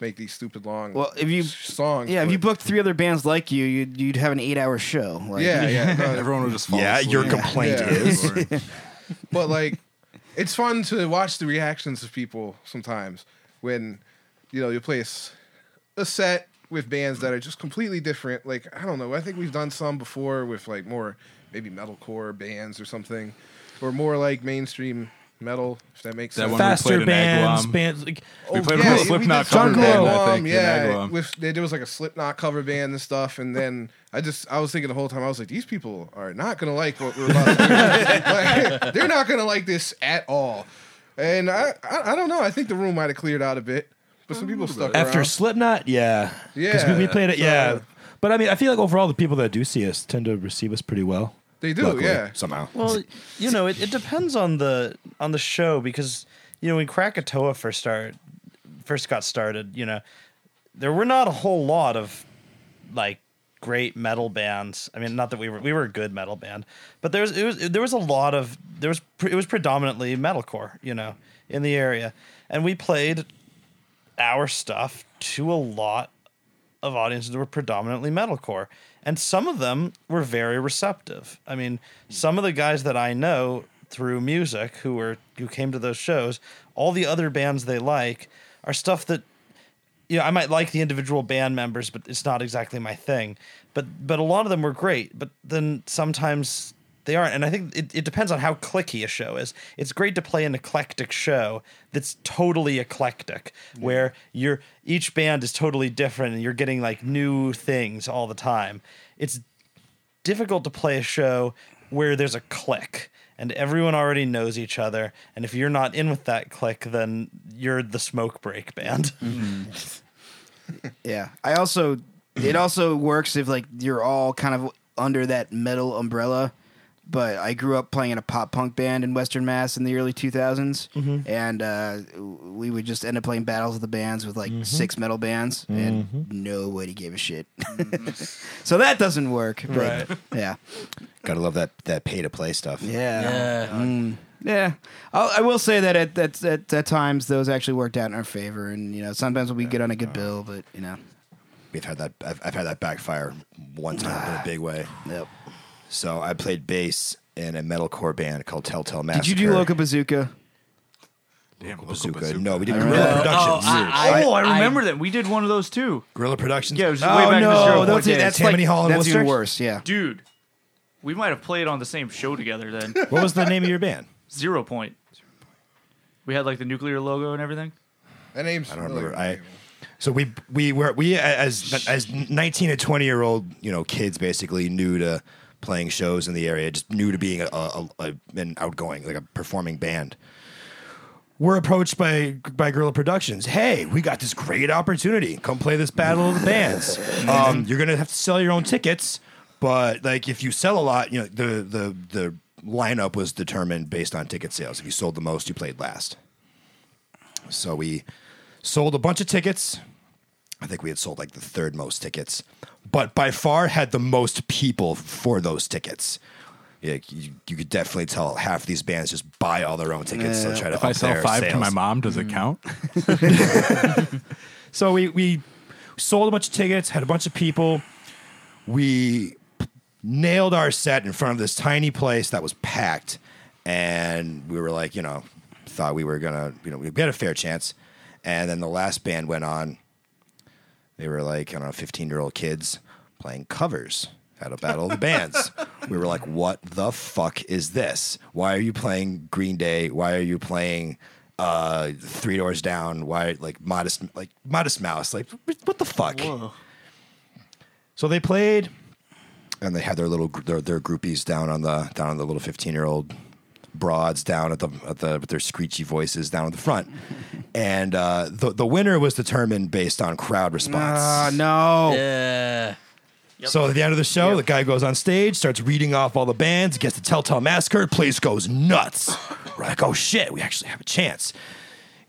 make these stupid long well, if you, songs. Yeah, if you booked three other bands like you, you'd, you'd have an eight-hour show. Like, yeah, yeah. No, everyone would just fall Yeah, asleep. Your complaint yeah. is. Yeah. But, like, it's fun to watch the reactions of people sometimes when, you know, you play a, a set with bands that are just completely different. Like, I don't know. I think we've done some before with like more maybe metalcore bands or something, or more like mainstream metal, if that makes that sense. Faster bands, bands. Like, oh, we played yeah, a Slipknot cover Gulo. band, I think. Yeah, with, they, there was like a Slipknot cover band and stuff, and then I just, I was thinking the whole time, I was like, these people are not going to like what we're about to do. Like, they're not going to like this at all. And I, I, I don't know, I think the room might have cleared out a bit, but some people stuck around. After Slipknot, yeah. Yeah. Because we played it, so, yeah. But I mean, I feel like overall the people that do see us tend to receive us pretty well. They do, luckily, yeah. Somehow. Well, you know, it, it depends on the on the show because, you know, when Krakatoa first start first got started, you know, there were not a whole lot of like great metal bands. I mean, not that we were we were a good metal band, but there was it was there was a lot of there was it was predominantly metalcore, you know, in the area, and we played our stuff to a lot of audiences that were predominantly metalcore. And some of them were very receptive. I mean, some of the guys that I know through music who were who came to those shows, all the other bands they like are stuff that, you know, I might like the individual band members, but it's not exactly my thing. But but a lot of them were great, but then sometimes they aren't. And I think it, it depends on how clicky a show is. It's great to play an eclectic show that's totally eclectic, yeah. where you're each band is totally different and you're getting like new things all the time. It's difficult to play a show where there's a clique and everyone already knows each other. And if you're not in with that clique, then you're the smoke break band. Mm-hmm. Yeah. I also, it also works if like you're all kind of under that metal umbrella. But I grew up playing in a pop punk band in Western Mass in the early two thousands, mm-hmm. and uh, we would just end up playing battles of the bands with like mm-hmm. six metal bands, mm-hmm. and nobody gave a shit. So that doesn't work, but, right? Yeah, gotta love that that pay to play stuff. Yeah, yeah. Mm, yeah. I'll, I will say that at, at at at times those actually worked out in our favor, and you know sometimes we get on a good bill, but you know we've had that. I've, I've had that backfire one time in a big way. Yep. So I played bass in a metalcore band called Telltale Massacre. Did you do Loka Bazooka? Damn, Loka Bazooka. Bazooka. No, we did Guerrilla Productions. Oh, I, I, oh, I remember I, that. We did one of those too. Guerrilla Productions? Yeah, it was oh, way back no, in the zero that's, it, that's Tammany like, Hall in Worcester. That's even worse, yeah. Dude, we might have played on the same show together then. What was the name of your band? Zero Point. Zero Point. We had like the nuclear logo and everything. That name's... I don't really remember. I... So we we were we as as nineteen and twenty year old you know kids basically new to playing shows in the area, just new to being a, a, a an outgoing like a performing band. We're approached by by Guerrilla Productions. Hey, we got this great opportunity. Come play this battle of the bands. Um, you're gonna have to sell your own tickets, but like if you sell a lot, you know the the the lineup was determined based on ticket sales. If you sold the most, you played last. So we sold a bunch of tickets. I think we had sold like the third most tickets, but by far had the most people for those tickets. Yeah, you, you could definitely tell half these bands just buy all their own tickets. Yeah. So try to if up I sell their five sales. To my mom, does it count? So we we sold a bunch of tickets, had a bunch of people. We nailed our set in front of this tiny place that was packed, and we were like, you know, thought we were gonna, you know, we had a fair chance. And then the last band went on. They were like, I don't know, fifteen-year-old kids playing covers at a battle of the bands. We were like, what the fuck is this? Why are you playing Green Day? Why are you playing uh, Three Doors Down? Why, like, Modest like Modest Mouse? Like, what the fuck? Whoa. So they played, and they had their little their, their groupies down on the down on the little fifteen-year-old broads down at the at the with their screechy voices down at the front. And uh, the the winner was determined based on crowd response. Ah, no. Yeah. Yep. So at the end of the show, yep. the guy goes on stage, starts reading off all the bands, gets the Telltale Massacre, place goes nuts. We're like, oh shit, we actually have a chance.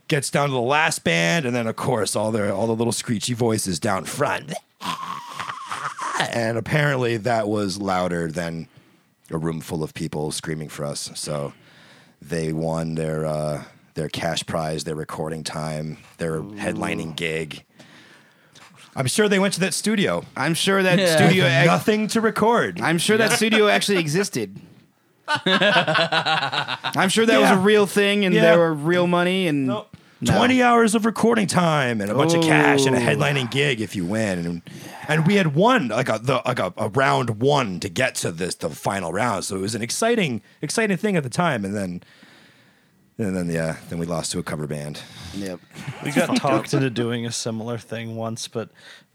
Gets down to the last band, and then of course all their all the little screechy voices down front. And apparently that was louder than a room full of people screaming for us. So they won their uh, their cash prize, their recording time, their Ooh. headlining gig. I'm sure they went to that studio. I'm sure that yeah. studio had nothing to record. I'm sure that studio actually existed. I'm sure that yeah. was a real thing, and yeah. there were real money and nope. no. twenty hours of recording time and a bunch Ooh. of cash and a headlining gig if you win. And, and we had won like a the, like a, a round one to get to this the final round, so it was an exciting exciting thing at the time. And then And then, yeah, then we lost to a cover band. Yep. We got talked into doing a similar thing once, but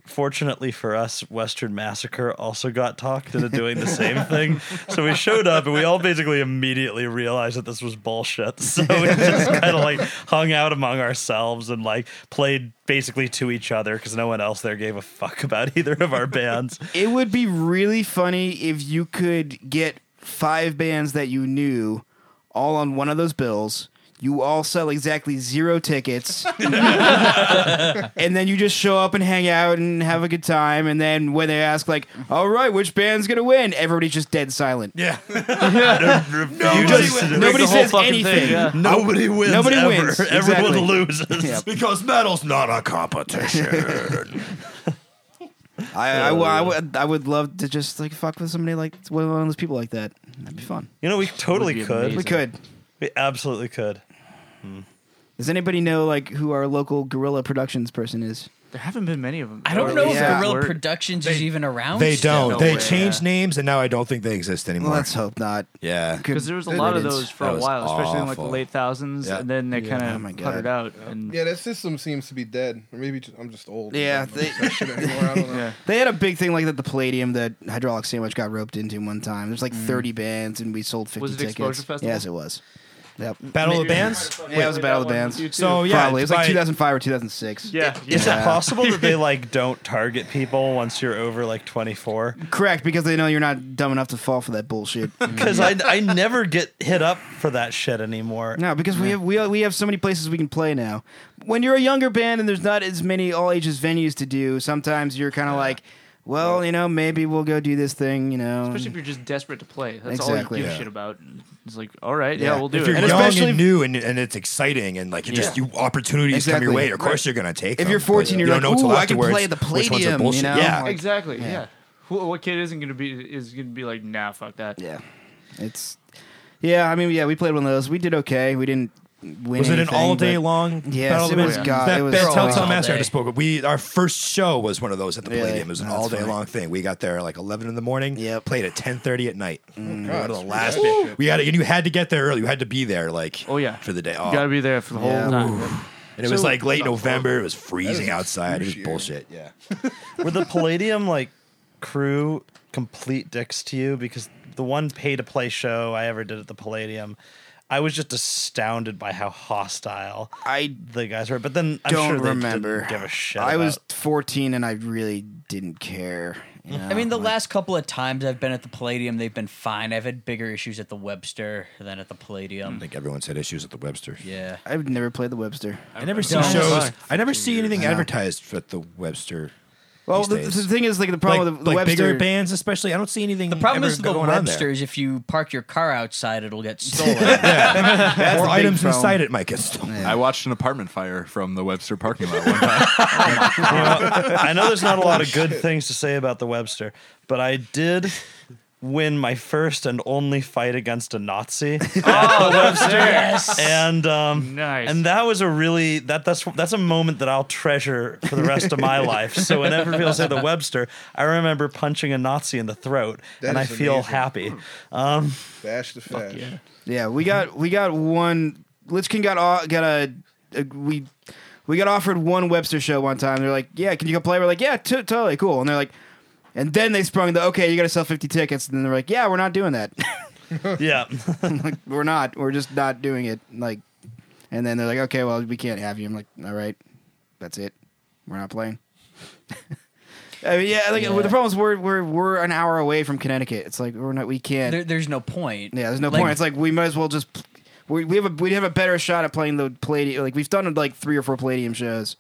fortunately for us, Western Massacre also got talked into doing the same thing. So we showed up, and we all basically immediately realized that this was bullshit. So we just kind of, like, hung out among ourselves and, like, played basically to each other because no one else there gave a fuck about either of our bands. It would be really funny if you could get five bands that you knew all on one of those bills. You all sell exactly zero tickets, and then you just show up and hang out and have a good time, and then when they ask, like, all right, which band's going to win? Everybody's just dead silent. Yeah. nobody just, nobody says anything. Yeah. Nobody wins Nobody ever. wins. Exactly. Everyone loses. Yep. Because metal's not a competition. I, I, I, would, I would love to just, like, fuck with somebody, like, one of those people like that. That'd be fun. You know, we totally could. We could. We absolutely could. Hmm. Does anybody know, like, who our local Guerrilla Productions person is? There haven't been many of them. I don't know if yeah. Guerrilla Productions they, is even around. They don't. No they way. changed yeah. names, and now I don't think they exist anymore. Well, let's hope not. Yeah. Because there was a lot of those for a while, awful. especially in, like, the late thousands, yeah. and then they yeah. kind of oh puttered out. And yeah, that system seems to be dead. Or maybe I'm just old. Yeah. They, I don't know. yeah. They had a big thing like that, the Palladium that Hydraulic Sandwich got roped into one time. There's like mm. thirty bands, and we sold fifty tickets. Was it tickets. Exposure Festival? Yes, it was. Yep. Battle Maybe of the Bands? Yeah, Wait, it was a Battle of the Bands. So, yeah, probably. It was like two thousand five or two thousand six. Yeah. yeah. Is it possible that they, like, don't target people once you're over, like, twenty-four? Correct, because they know you're not dumb enough to fall for that bullshit. Because I, I never get hit up for that shit anymore. No, because yeah. we, have, we, we have so many places we can play now. When you're a younger band and there's not as many all-ages venues to do, sometimes you're kind of yeah. like... Well, you know, maybe we'll go do this thing, you know. Especially if you're just desperate to play. That's exactly. all you give yeah. shit about. It's like, all right, yeah, yeah we'll do if it. If you're and young and new and, and it's exciting and, like, you yeah. just you opportunities exactly. come your way, of course right. you're going to take if them. If you're fourteen, you're you like, ooh, I can play the Palladium, you know? Yeah. Like, exactly, yeah. yeah. Who, what kid isn't going to be is gonna be like, nah, fuck that. Yeah. It's, yeah, I mean, yeah, we played one of those. We did okay. We didn't. Was anything, it an all-day-long yes, battle? It was, God, that, it was all Telltale Master I just spoke of. We, our first show was one of those at the really? Palladium. It was an all-day-long thing. We got there at like eleven in the morning, yep. played at ten thirty at night. Mm. Oh, God, the last day. We had to, and you had to get there early. You had to be there like oh, yeah. for the day. Oh. You got to be there for the whole yeah. time. And it so was like late November. It was freezing outside. It was bullshit. Yeah. Were the Palladium like crew complete dicks to you? Because the one pay-to-play show I ever did at the Palladium... I was just astounded by how hostile I the guys were. But then I'm don't sure they remember. Didn't give a shit. I about. was fourteen and I really didn't care. You know? I mean, the like, last couple of times I've been at the Palladium, they've been fine. I've had bigger issues at the Webster than at the Palladium. I think everyone's had issues at the Webster. Yeah, I've never played the Webster. I never see shows. I never see anything advertised at the Webster. Well, the, the thing is, like, the problem like, with the like Webster... bigger bands, especially, I don't see anything... The problem is the Webster is if you park your car outside, it'll get stolen. yeah. Or items problem. inside it might get stolen. Yeah. I watched an apartment fire from the Webster parking lot one time. You know, I know there's not a lot of good things to say about the Webster, but I did... win my first and only fight against a Nazi at oh, the Webster. Yes. And um nice. And that was a really that that's that's a moment that I'll treasure for the rest of my life. So whenever people say the Webster, I remember punching a Nazi in the throat that and I feel amazing. happy. Um Bash the fash. Yeah. yeah, we got we got one Lich King got all, got a, a we we got offered one Webster show one time. They're like, "Yeah, can you go play?" We're like, "Yeah, t- totally cool." And they're like, and then they sprung the, okay, you got to sell fifty tickets. And then they're like, yeah, we're not doing that. yeah. like, we're not. We're just not doing it. Like, and then they're like, okay, well, we can't have you. I'm like, all right, that's it. We're not playing. I mean, yeah, like, yeah. the problem is we're, we're, we're an hour away from Connecticut. It's like, we're not, we can't. There, there's no point. Yeah, there's no like, point. It's like, we might as well just, we, we have a, we have a better shot at playing the Palladium. Like, we've done like three or four Palladium shows.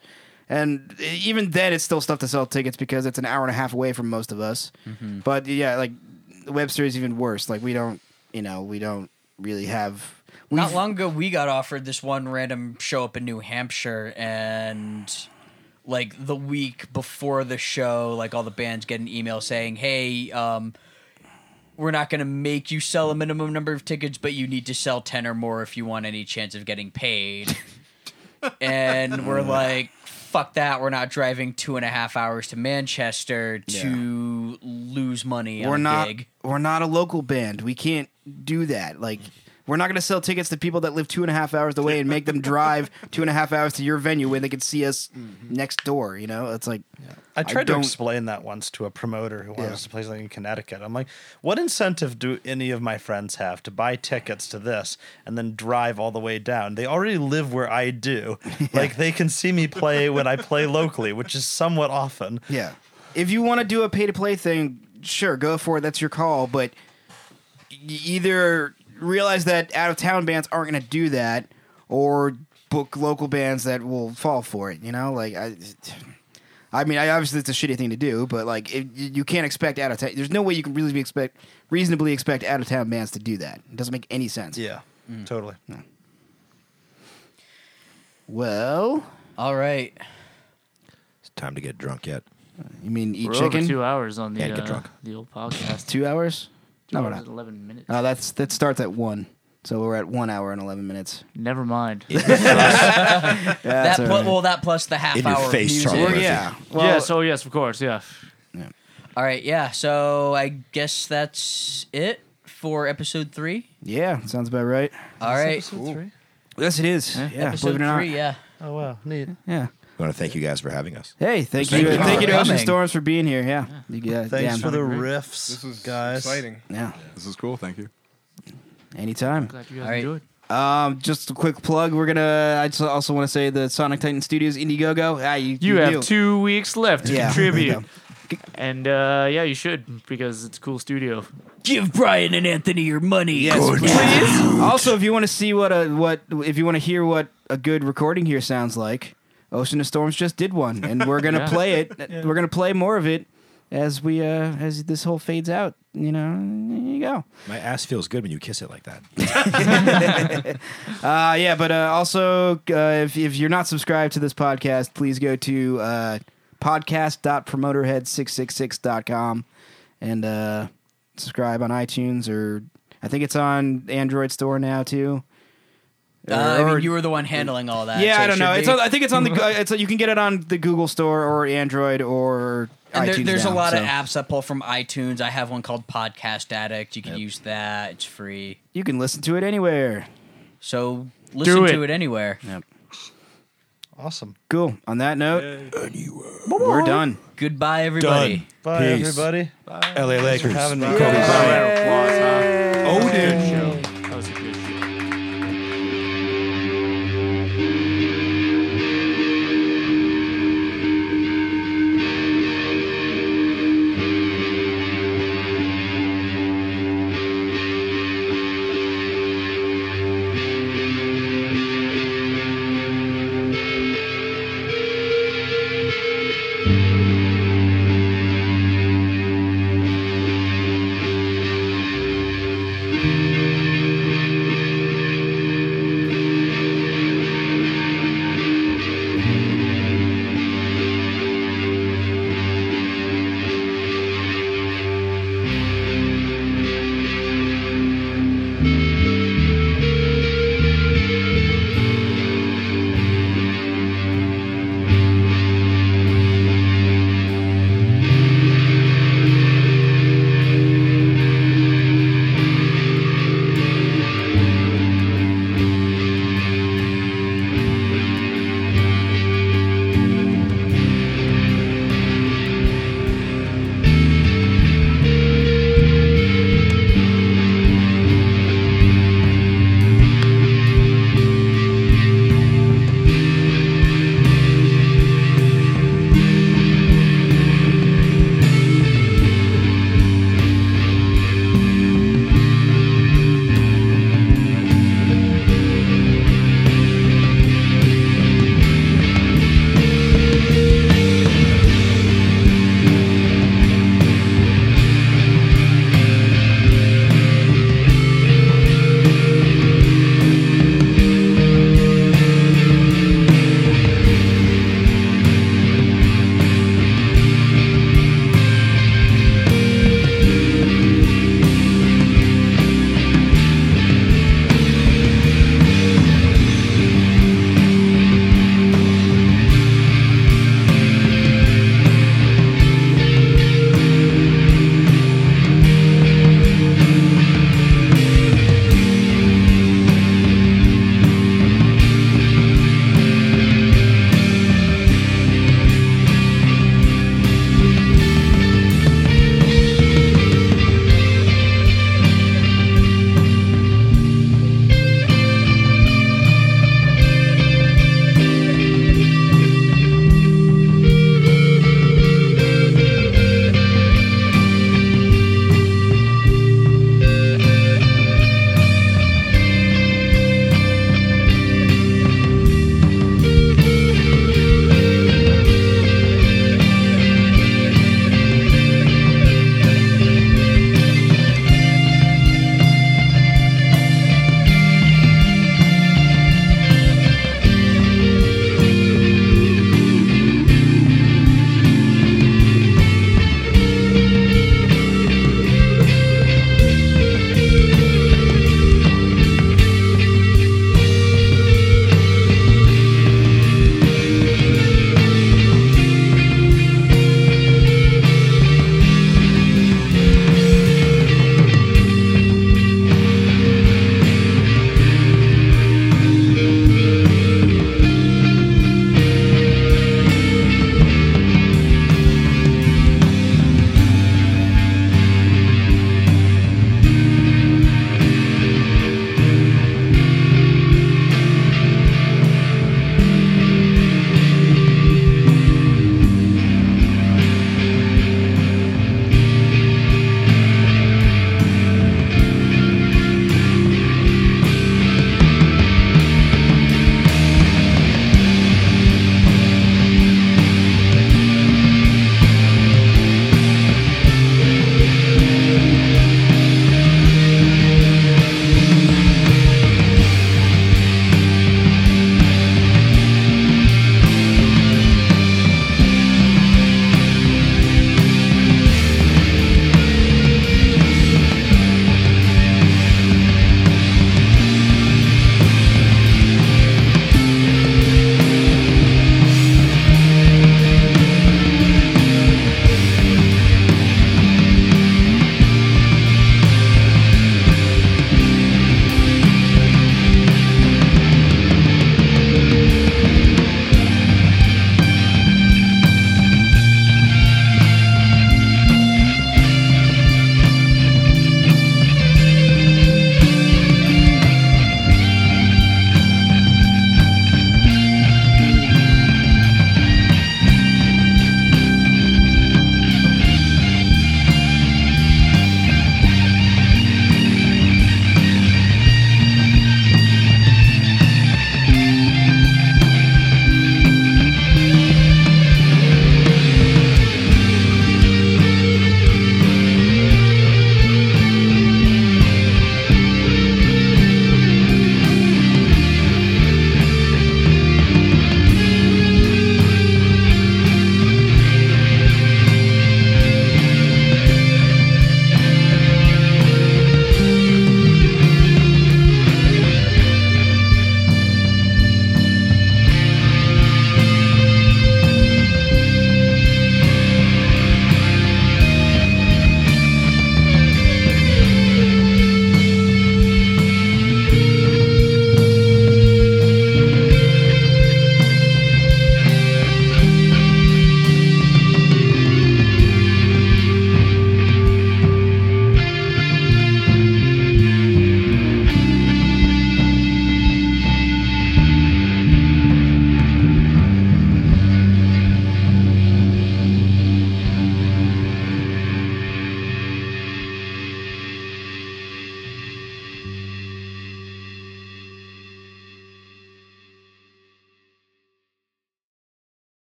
And even then, it's still stuff to sell tickets because it's an hour and a half away from most of us. Mm-hmm. But yeah, like Webster is even worse. Like we don't, you know, we don't really have. Not long ago, we got offered this one random show up in New Hampshire, and like the week before the show, like all the bands get an email saying, "Hey, um, we're not going to make you sell a minimum number of tickets, but you need to sell ten or more if you want any chance of getting paid." And we're like. Fuck that, we're not driving two and a half hours to Manchester to yeah. lose money we're on a not, gig. We're not a local band. We can't do that. Like, We're not going to sell tickets to people that live two and a half hours away and make them drive two and a half hours to your venue where they could see us mm-hmm. next door. You know, it's like yeah. I tried I to don't... explain that once to a promoter who wanted yeah. us to play something in Connecticut. I'm like, what incentive do any of my friends have to buy tickets to this and then drive all the way down? They already live where I do. Yeah. Like they can see me play when I play locally, which is somewhat often. Yeah. If you want to do a pay to play thing, sure, go for it. That's your call. But either realize that out-of-town bands aren't going to do that, or book local bands that will fall for it, you know? Like, I I mean, I obviously it's a shitty thing to do, but, like, it, you can't expect out-of-town... There's no way you can really be expect reasonably expect out-of-town bands to do that. It doesn't make any sense. Yeah, mm. totally. No. Well... All right. It's time to get drunk yet. You mean eat we're chicken? Over two hours on the, yeah, get drunk. Uh, the old podcast. Two hours? No, we're not. eleven minutes. Oh, that's that starts at one. So we're at one hour and eleven minutes. Never mind. that that pl- right. Well, that plus the half in hour your face, music. Well, yeah. Well, yeah. So yes, of course. Yeah. yeah. All right. Yeah. So I guess that's it for episode three. Yeah, sounds about right. All right. Episode cool. three. Yes, it is. Yeah. yeah episode three. Not. Yeah. Oh wow. Neat. Yeah. I want to thank you guys for having us. Hey, thank you. Thank you, thank you to Ocean Storms for being here. Yeah. yeah. You, uh, Thanks yeah, for the riffs, this was guys. Exciting. Yeah. yeah. This is cool. Thank you. Anytime. Glad you guys right. enjoyed. Um, just a quick plug. We're going to, I just also want to say the Sonic Titan Studios Indiegogo. Ah, you, you, you have do. two weeks left to yeah. contribute. And uh, yeah, you should, because it's a cool studio. Give Brian and Anthony your money. Yes, good. Please. Also, if you want to see what a, what, if you want to hear what a good recording here sounds like, Ocean of Storms just did one, and we're gonna yeah. play it. Yeah. We're gonna play more of it as we uh, as this whole fades out. You know, there you go. My ass feels good when you kiss it like that. uh, yeah, but uh, also, uh, if if you're not subscribed to this podcast, please go to uh, podcast dot promoterhead six six six dot com and uh, subscribe on iTunes, or I think it's on Android store now too. Uh, or, I mean, you were the one handling all that. Yeah, so I don't know. It's on, I think it's on the. It's you can get it on the Google Store or Android or. And iTunes there, there's now, a lot so. of apps that pull from iTunes. I have one called Podcast Addict. You can yep. use that. It's free. You can listen to it anywhere. So listen it. to it anywhere. Yep. Awesome. Cool. On that note, anywhere. We're done. Goodbye, everybody. Done. Bye, Peace. everybody. Bye. L A Lakers. Thanks for having me. Kobe Bryant. Applause. Huh? Odin.